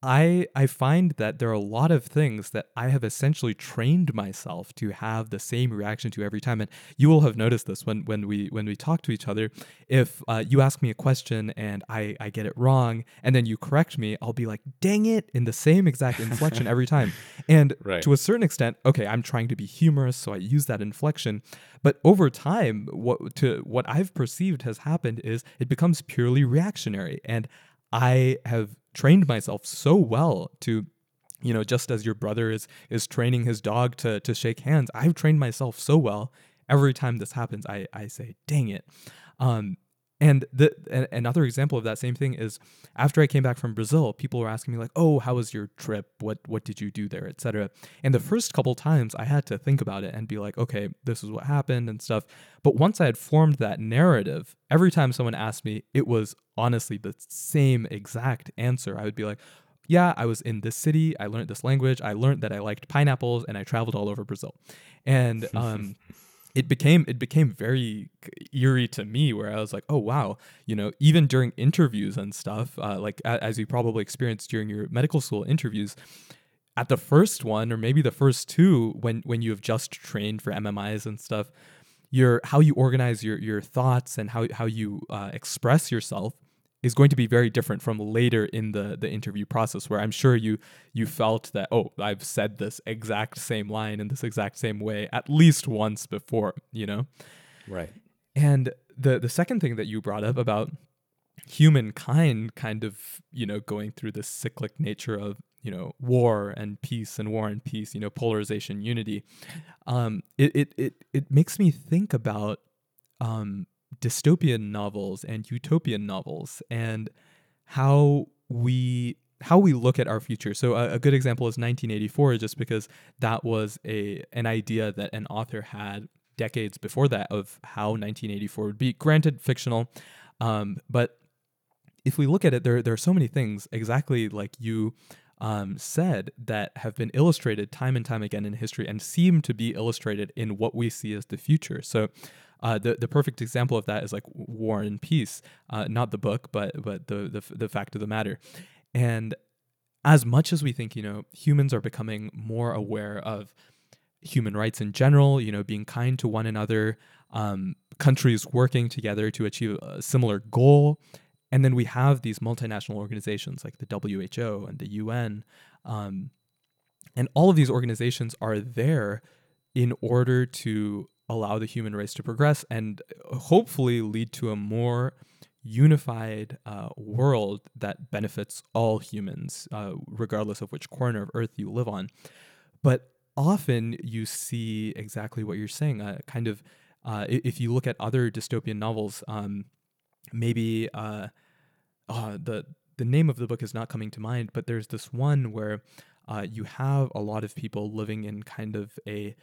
I find that there are a lot of things that I have essentially trained myself to have the same reaction to every time. And you will have noticed this when we talk to each other. If you ask me a question and I get it wrong and then you correct me, I'll be like, dang it, in the same exact inflection every time. And to a certain extent, okay, I'm trying to be humorous, so I use that inflection. But over time, what I've perceived has happened is it becomes purely reactionary. And I have trained myself so well to, you know, just as your brother is training his dog to shake hands, I've trained myself so well. Every time this happens, I say, dang it. And another example of that same thing is after I came back from Brazil, people were asking me like, oh, how was your trip? What did you do there, etc. And the first couple times I had to think about it and be like, okay, this is what happened and stuff. But once I had formed that narrative, every time someone asked me, it was honestly the same exact answer. I would be like, yeah, I was in this city. I learned this language. I learned that I liked pineapples and I traveled all over Brazil. And It became very eerie to me, where I was like, oh, wow, you know, even during interviews and stuff, like as you probably experienced during your medical school interviews, at the first one or maybe the first two, when you have just trained for MMIs and stuff, how you organize your thoughts and how you express yourself is going to be very different from later in the interview process, where I'm sure you felt that, oh, I've said this exact same line in this exact same way at least once before, you know? Right. And the second thing that you brought up about humankind kind of, you know, going through this cyclic nature of, you know, war and peace and war and peace, you know, polarization, unity, it makes me think about dystopian novels and utopian novels and how we look at our future. So a good example is 1984, just because that was an idea that an author had decades before that of how 1984 would be. Granted, fictional, but if we look at it, there are so many things exactly like you said that have been illustrated time and time again in history and seem to be illustrated in what we see as the future. So the perfect example of that is like War and Peace, not the book, but the fact of the matter. And as much as we think, you know, humans are becoming more aware of human rights in general, you know, being kind to one another, countries working together to achieve a similar goal. And then we have these multinational organizations like the WHO and the UN. And all of these organizations are there in order to allow the human race to progress and hopefully lead to a more unified world that benefits all humans, regardless of which corner of Earth you live on. But often you see exactly what you're saying, if you look at other dystopian novels, the name of the book is not coming to mind, but there's this one where you have a lot of people living in kind of a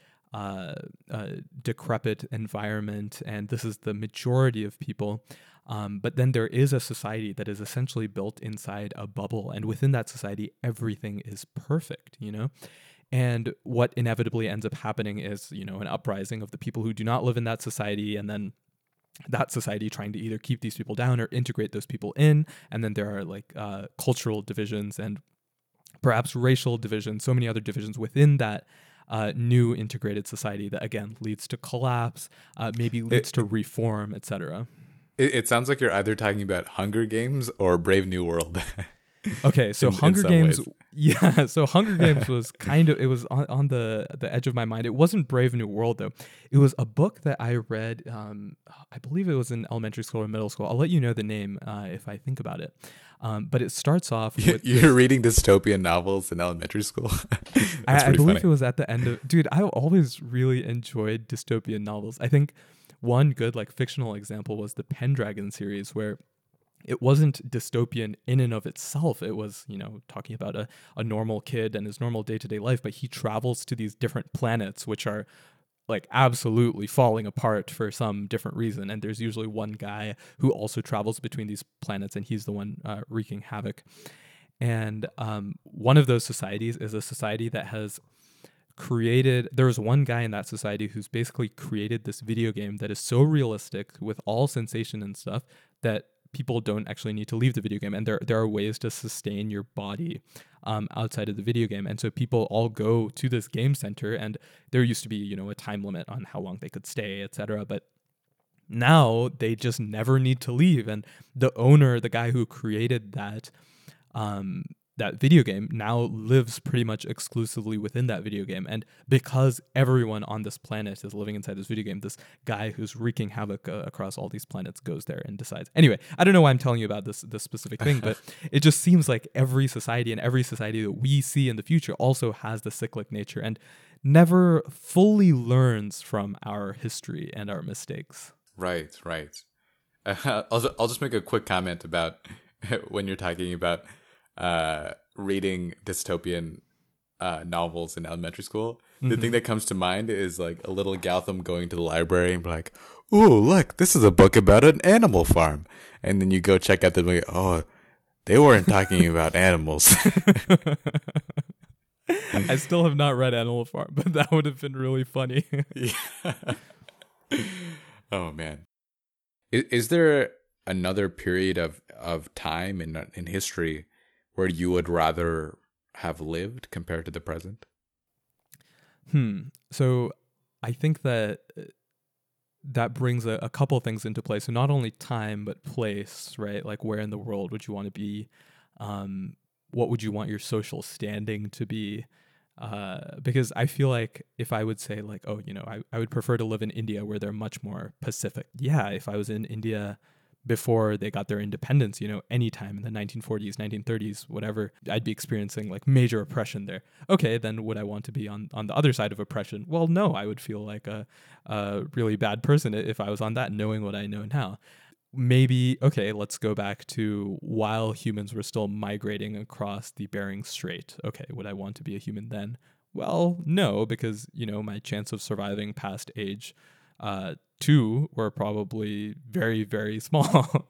decrepit environment, and this is the majority of people. But then there is a society that is essentially built inside a bubble, and within that society, everything is perfect, you know? And what inevitably ends up happening is, you know, an uprising of the people who do not live in that society, and then that society trying to either keep these people down or integrate those people in. And then there are cultural divisions and perhaps racial divisions, so many other divisions within that new integrated society that, again, leads to collapse, maybe leads to reform, etc. It sounds like you're either talking about Hunger Games or Brave New World. Okay, so Hunger Games, yeah. So Hunger Games was it was on the edge of my mind. It wasn't Brave New World though. It was a book that I read. I believe it was in elementary school or middle school. I'll let you know the name if I think about it. But it starts off with you're reading dystopian novels in elementary school. I believe funny. It was at the end of. Dude, I always really enjoyed dystopian novels. I think one good fictional example was the Pendragon series, where it wasn't dystopian in and of itself. It was, talking about a normal kid and his normal day-to-day life, but he travels to these different planets, which are absolutely falling apart for some different reason. And there's usually one guy who also travels between these planets, and he's the one wreaking havoc. And one of those societies is a society that has created, there was one guy in that society who's basically created this video game that is so realistic with all sensation and stuff that people don't actually need to leave the video game. And there are ways to sustain your body outside of the video game. And so people all go to this game center, and there used to be, a time limit on how long they could stay, etc. But now they just never need to leave. And the owner, the guy who created that video game, now lives pretty much exclusively within that video game. And because everyone on this planet is living inside this video game, this guy who's wreaking havoc across all these planets goes there and decides. Anyway, I don't know why I'm telling you about this specific thing, but it just seems like every society and every society that we see in the future also has the cyclic nature and never fully learns from our history and our mistakes. Right. I'll just make a quick comment about when you're talking about reading dystopian novels in elementary school. Mm-hmm. The thing that comes to mind is a little Gautam going to the library and be like, "Ooh, look, this is a book about an animal farm." And then you go check out the movie. Oh, they weren't talking about animals. I still have not read Animal Farm, but that would have been really funny. Yeah. Oh man, is there another period of time in history where you would rather have lived compared to the present? So I think that brings a couple things into play. So not only time, but place, right? Where in the world would you want to be? What would you want your social standing to be? Because I feel like if I would say I would prefer to live in India where they're much more pacific. Yeah, if I was in India before they got their independence, anytime in the 1940s, 1930s, whatever, I'd be experiencing major oppression there. Okay, then would I want to be on the other side of oppression? Well, no, I would feel like a really bad person if I was on that, knowing what I know now. Maybe, okay, let's go back to while humans were still migrating across the Bering Strait. Okay, would I want to be a human then? Well, no, because, my chance of surviving past age 2 were probably very, very small.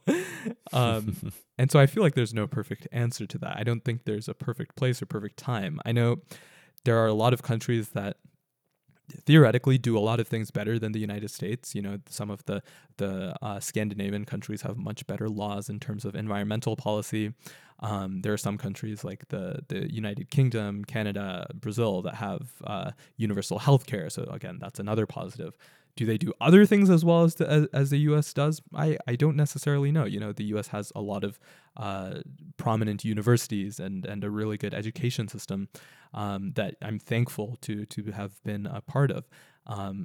And so I feel like there's no perfect answer to that. I don't think there's a perfect place or perfect time. I know there are a lot of countries that theoretically do a lot of things better than the United States. Some of the Scandinavian countries have much better laws in terms of environmental policy. There are some countries like the United Kingdom, Canada, Brazil that have universal health care. So again, that's another positive. Do they do other things as well as the U.S. does? I don't necessarily know. The U.S. has a lot of prominent universities and a really good education system that I'm thankful to have been a part of.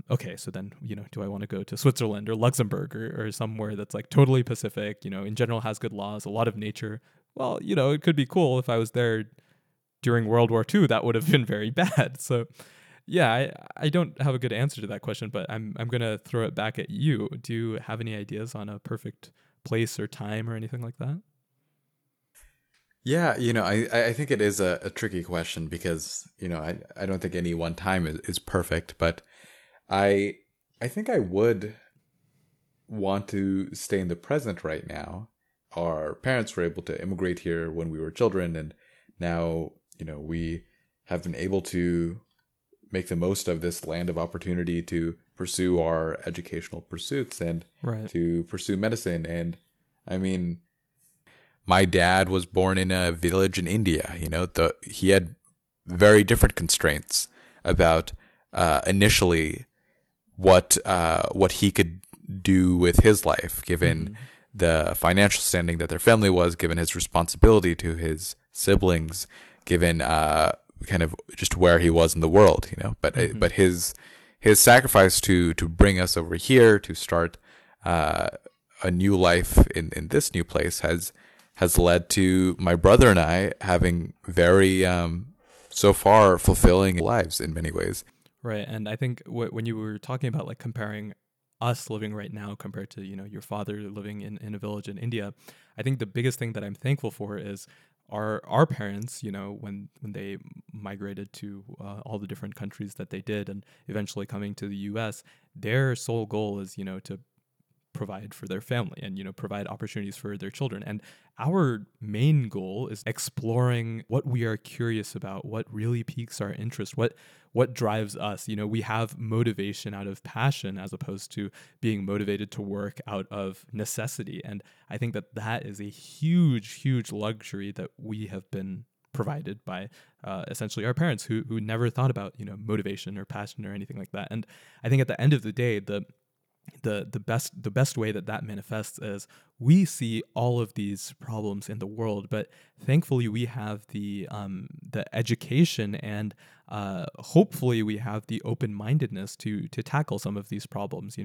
Okay, so then, do I want to go to Switzerland or Luxembourg or somewhere that's like totally Pacific, in general has good laws, a lot of nature? Well, it could be cool. If I was there during World War II, that would have been very bad. So yeah, I don't have a good answer to that question, but I'm going to throw it back at you. Do you have any ideas on a perfect place or time or anything like that? Yeah, I think it is a tricky question because, I don't think any one time is perfect, but I think I would want to stay in the present right now. Our parents were able to immigrate here when we were children, and now, we have been able to make the most of this land of opportunity to pursue our educational pursuits and right. to pursue medicine. And my dad was born in a village in India. He had very different constraints about initially what he could do with his life, given mm-hmm. the financial standing that their family was, given his responsibility to his siblings, given kind of just where he was in the world, but mm-hmm. but his sacrifice to bring us over here to start a new life in this new place has led to my brother and I having very so far fulfilling lives in many ways. Right, and I think when you were talking about like comparing us living right now compared to your father living in a village in India, I think the biggest thing that I'm thankful for is our parents, when they migrated to all the different countries that they did and eventually coming to the US, their sole goal is, to provide for their family and, provide opportunities for their children. And our main goal is exploring what we are curious about, what really piques our interest, what drives us. We have motivation out of passion as opposed to being motivated to work out of necessity. And I think that is a huge, huge luxury that we have been provided by essentially our parents who never thought about, motivation or passion or anything like that. And I think at the end of the day, the best way that manifests is we see all of these problems in the world, but thankfully we have the education and hopefully we have the open-mindedness to tackle some of these problems.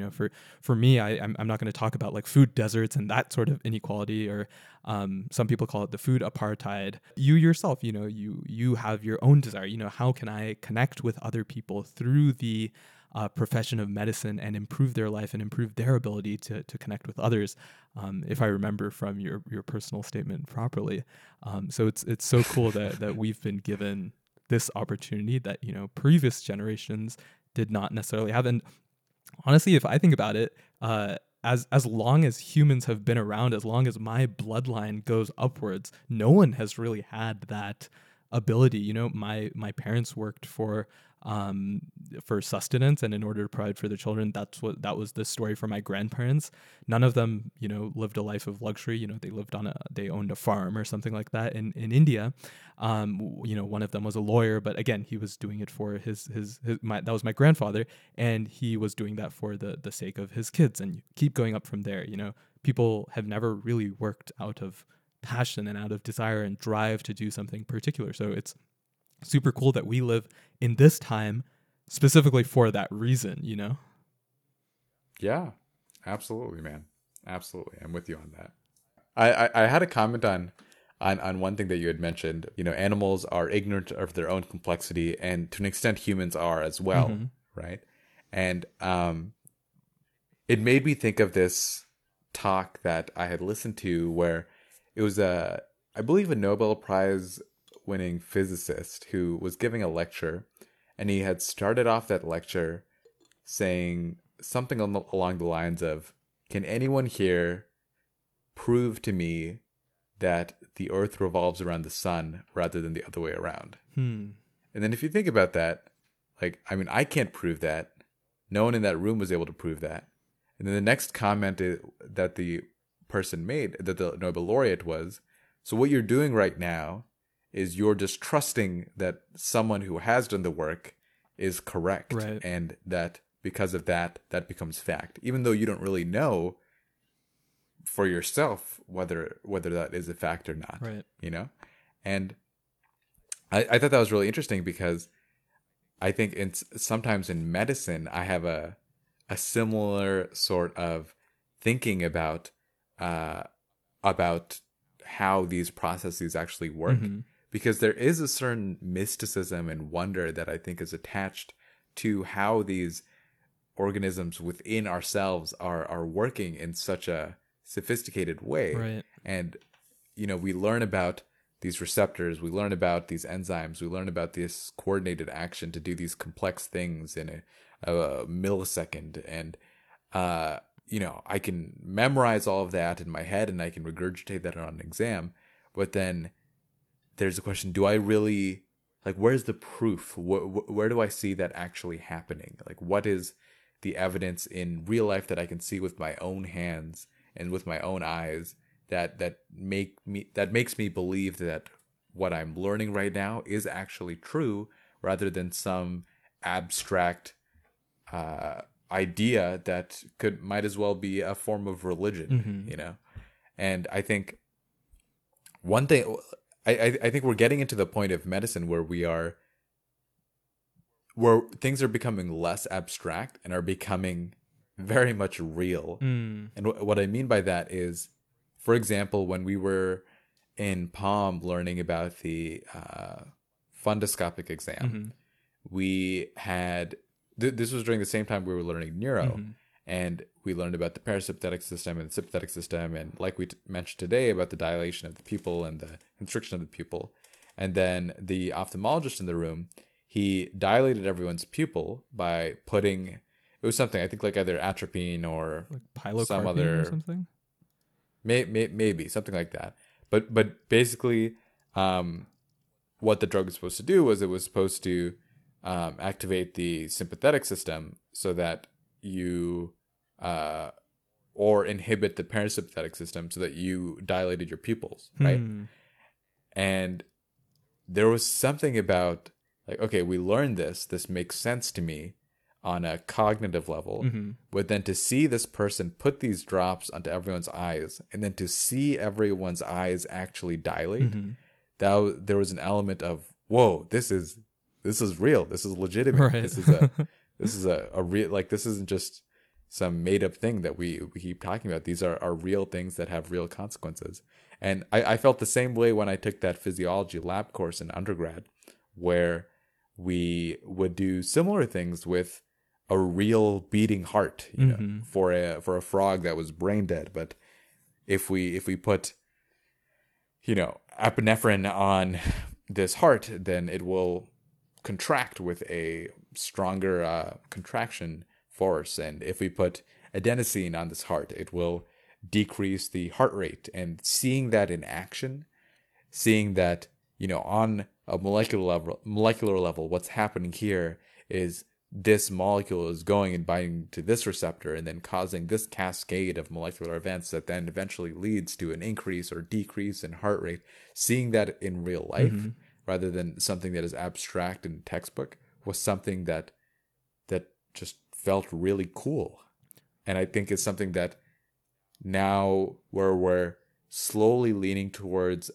For me, I'm not going to talk about like food deserts and that sort of inequality, or some people call it the food apartheid. You yourself, you have your own desire. How can I connect with other people through the profession of medicine and improve their life and improve their ability to connect with others, if I remember from your personal statement properly. So it's so cool that we've been given this opportunity that, previous generations did not necessarily have. And honestly, if I think about it, as long as humans have been around, as long as my bloodline goes upwards, no one has really had that ability. My parents worked for sustenance and in order to provide for their children. That was the story for my grandparents. None of them, lived a life of luxury. They lived on they owned a farm or something like that in India. One of them was a lawyer, but again, he was doing it for that was my grandfather, and he was doing that for the sake of his kids, and you keep going up from there. People have never really worked out of passion and out of desire and drive to do something particular. So it's super cool that we live in this time specifically for that reason, Yeah, absolutely, man. Absolutely. I'm with you on that. I had a comment on one thing that you had mentioned. Animals are ignorant of their own complexity, and to an extent humans are as well, mm-hmm. right? And it made me think of this talk that I had listened to where it was a Nobel Prize winning physicist who was giving a lecture, and he had started off that lecture saying something along the lines of, "Can anyone here prove to me that the earth revolves around the sun rather than the other way around?" And then if you think about that, I can't prove that. No one in that room was able to prove that. And then the next comment that the person made, that the Nobel laureate, was, "So what you're doing right now is you're just trusting that someone who has done the work is correct." Right. And that because of that becomes fact, even though you don't really know for yourself whether that is a fact or not. Right. And I thought that was really interesting because I think it's sometimes in medicine, I have a similar sort of thinking about how these processes actually work, mm-hmm. because there is a certain mysticism and wonder that I think is attached to how these organisms within ourselves are working in such a sophisticated way. Right. And, you know, we learn about these receptors, we learn about these enzymes, we learn about this coordinated action to do these complex things in a millisecond. And, you know, I can memorize all of that in my head and I can regurgitate that on an exam. But then there's the question, do I really, like, where's the proof? Where do I see that actually happening? Like, what is the evidence in real life that I can see with my own hands and with my own eyes that makes me believe that what I'm learning right now is actually true, rather than some abstract idea that might as well be a form of religion, mm-hmm. you know? And I think one thing, I think we're getting into the point of medicine where things are becoming less abstract and are becoming very much real. Mm. And what I mean by that is, for example, when we were in Palm learning about the fundoscopic exam, mm-hmm. we had this was during the same time we were learning neuro, mm-hmm. and we learned about the parasympathetic system and the sympathetic system, and like we mentioned today about the dilation of the pupil and the constriction of the pupil. And then the ophthalmologist in the room, he dilated everyone's pupil by putting, it was something I think like either atropine or like some other or something. Maybe something like that, but basically, what the drug was supposed to do was it was supposed to activate the sympathetic system so that you or inhibit the parasympathetic system so that you dilated your pupils, right? And there was something about like, okay, we learned this makes sense to me on a cognitive level, mm-hmm. but then to see this person put these drops onto everyone's eyes and then to see everyone's eyes actually dilate, mm-hmm. there was an element of, whoa, this is real. This is legitimate. Right. This is a real, like, this isn't just some made up thing that we keep talking about. These are real things that have real consequences. And I felt the same way when I took that physiology lab course in undergrad, where we would do similar things with a real beating heart, you know, mm-hmm. for a frog that was brain dead. But if we put, you know, epinephrine on this heart, then it will contract with a stronger contraction force. And if we put adenosine on this heart, it will decrease the heart rate. And seeing that in action, seeing that, you know, on a molecular level, what's happening here is this molecule is going and binding to this receptor and then causing this cascade of molecular events that then eventually leads to an increase or decrease in heart rate. Seeing that in real life, mm-hmm. rather than something that is abstract in a textbook, was something that just felt really cool. And I think it's something that now where we're slowly leaning towards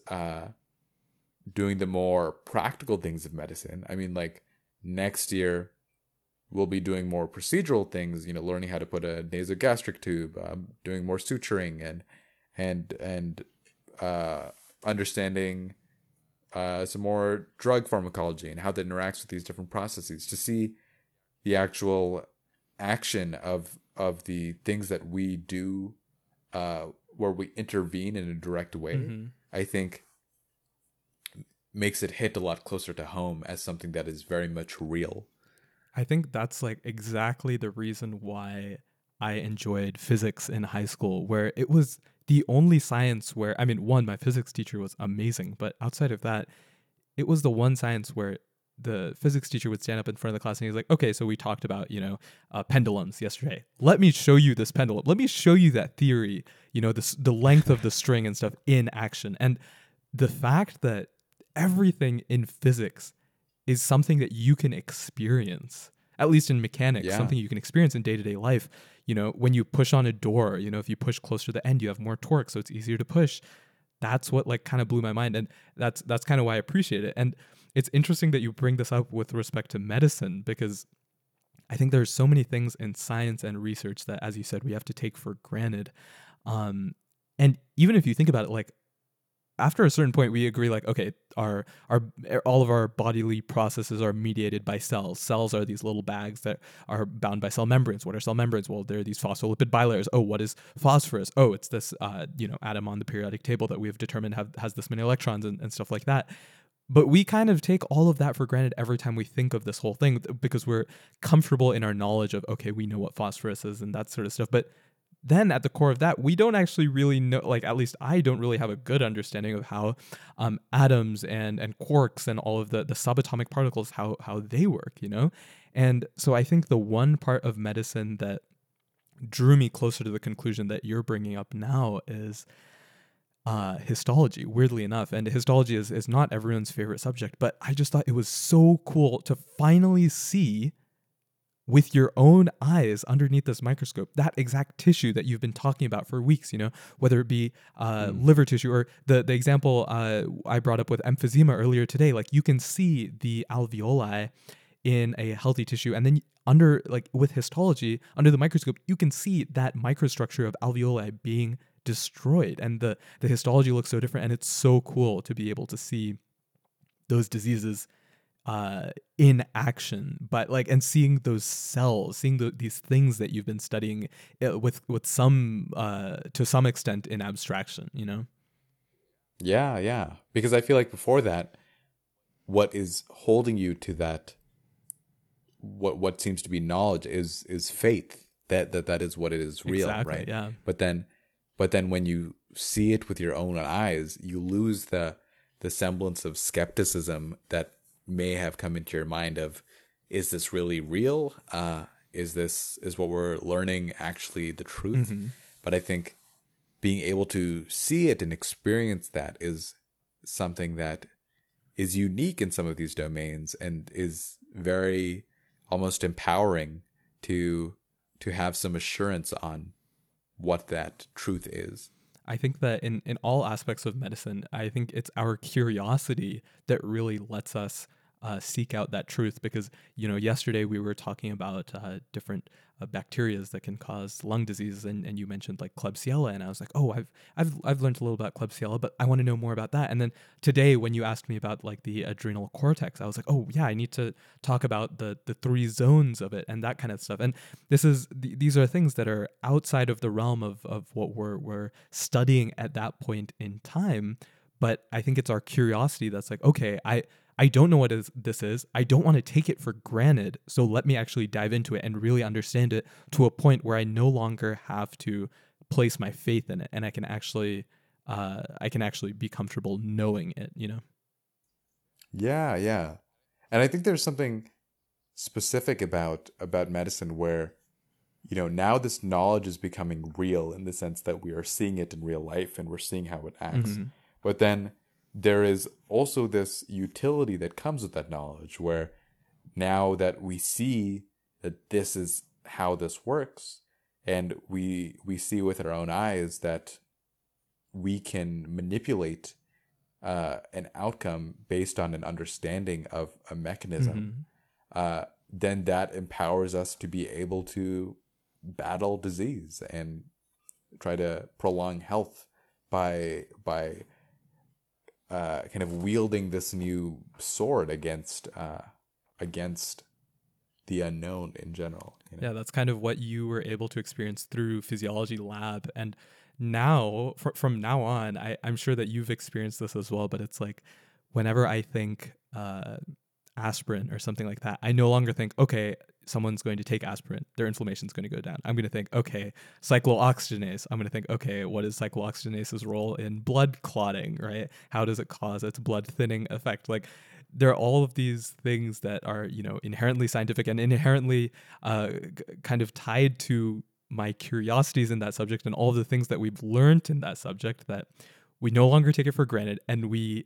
doing the more practical things of medicine. I mean, like, next year we'll be doing more procedural things, you know, learning how to put a nasogastric tube, doing more suturing and understanding some more drug pharmacology and how that interacts with these different processes, to see the actual action of the things that we do, where we intervene in a direct way, mm-hmm. I think makes it hit a lot closer to home as something that is very much real. I think that's like exactly the reason why I enjoyed physics in high school, where it was the only science where, I mean, one, my physics teacher was amazing, but outside of that, it was the one science where the physics teacher would stand up in front of the class and he was like, okay, so we talked about, you know, pendulums yesterday. Let me show you this pendulum. Let me show you that theory, you know, the length of the string and stuff in action. And the fact that everything in physics is something that you can experience, at least in mechanics, something you can experience in day-to-day life. You know, when you push on a door, you know, if you push closer to the end, you have more torque, so it's easier to push. That's what, like, kind of blew my mind. And that's kind of why I appreciate it. And it's interesting that you bring this up with respect to medicine, because I think there's so many things in science and research that, as you said, we have to take for granted. And even if you think about it, like, after a certain point, we agree, like, okay, all of our bodily processes are mediated by cells. Cells are these little bags that are bound by cell membranes. What are cell membranes? Well, they're these phospholipid bilayers. Oh, what is phosphorus? Oh, it's this, atom on the periodic table that we've determined has this many electrons and stuff like that. But we kind of take all of that for granted every time we think of this whole thing, because we're comfortable in our knowledge of, okay, we know what phosphorus is and that sort of stuff. But then at the core of that, we don't actually really know, like, at least I don't really have a good understanding of how atoms and quarks and all of the subatomic particles, how they work, you know? And so I think the one part of medicine that drew me closer to the conclusion that you're bringing up now is histology, weirdly enough. And histology is not everyone's favorite subject, but I just thought it was so cool to finally see with your own eyes underneath this microscope that exact tissue that you've been talking about for weeks, you know, whether it be liver tissue or the example I brought up with emphysema earlier today. Like, you can see the alveoli in a healthy tissue, and then under, like, with histology under the microscope, you can see that microstructure of alveoli being destroyed, and the histology looks so different. And it's so cool to be able to see those diseases in action, but like, and seeing those cells, seeing these things that you've been studying with some, to some extent, in abstraction, you know? Yeah. Because I feel like before that, what is holding you to that, what seems to be knowledge is faith that is what it is real, exactly, right? Yeah. But then when you see it with your own eyes, you lose the semblance of skepticism that may have come into your mind of, is this really real? Is what we're learning actually the truth? Mm-hmm. But I think being able to see it and experience that is something that is unique in some of these domains, and is very almost empowering to have some assurance on what that truth is. I think that in all aspects of medicine, I think it's our curiosity that really lets us seek out that truth, because, you know, yesterday we were talking about different bacterias that can cause lung disease, and you mentioned like Klebsiella, and I was like, oh, I've learned a little about Klebsiella, but I want to know more about that. And then today when you asked me about like the adrenal cortex, I was like, oh yeah, I need to talk about the three zones of it and that kind of stuff. And this is these are things that are outside of the realm of what we're studying at that point in time. But I think it's our curiosity that's like, okay, I don't know what this is. I don't want to take it for granted. So let me actually dive into it and really understand it to a point where I no longer have to place my faith in it, and I can actually, be comfortable knowing it, you know? Yeah. And I think there's something specific about medicine where, you know, now this knowledge is becoming real in the sense that we are seeing it in real life and we're seeing how it acts. Mm-hmm. But then there is also this utility that comes with that knowledge, where now that we see that this is how this works, and we see with our own eyes that we can manipulate an outcome based on an understanding of a mechanism, then that empowers us to be able to battle disease and try to prolong health by kind of wielding this new sword against the unknown in general. You know? Yeah, that's kind of what you were able to experience through Physiology Lab. And now, from now on, I'm sure that you've experienced this as well, but it's like, whenever I think aspirin or something like that, I no longer think, okay, someone's going to take aspirin, their inflammation's going to go down. I'm going to think, okay, cyclooxygenase. I'm going to think, okay, what is cyclooxygenase's role in blood clotting, right? How does it cause its blood thinning effect? Like, there are all of these things that are, you know, inherently scientific and inherently kind of tied to my curiosities in that subject, and all of the things that we've learned in that subject, that we no longer take it for granted, and we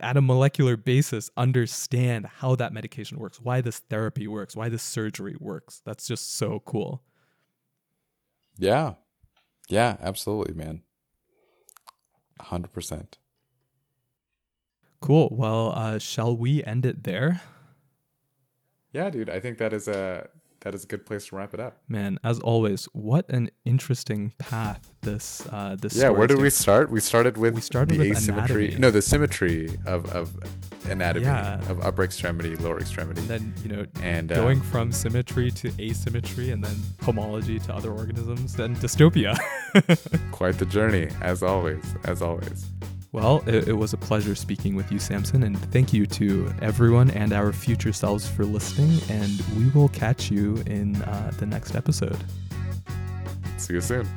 at a molecular basis understand how that medication works, why this therapy works, why this surgery works. That's just so cool. Yeah, absolutely, man. 100%. Cool. Well, shall we end it there? Yeah, dude. I think that is a good place to wrap it up. Man, as always, what an interesting path this. Yeah, where did we start? We started with asymmetry. Anatomy. No, the symmetry of anatomy, of upper extremity, lower extremity. And then, going from symmetry to asymmetry, and then homology to other organisms, then dystopia. Quite the journey, as always. Well, it was a pleasure speaking with you, Samson, and thank you to everyone and our future selves for listening, and we will catch you in the next episode. See you soon.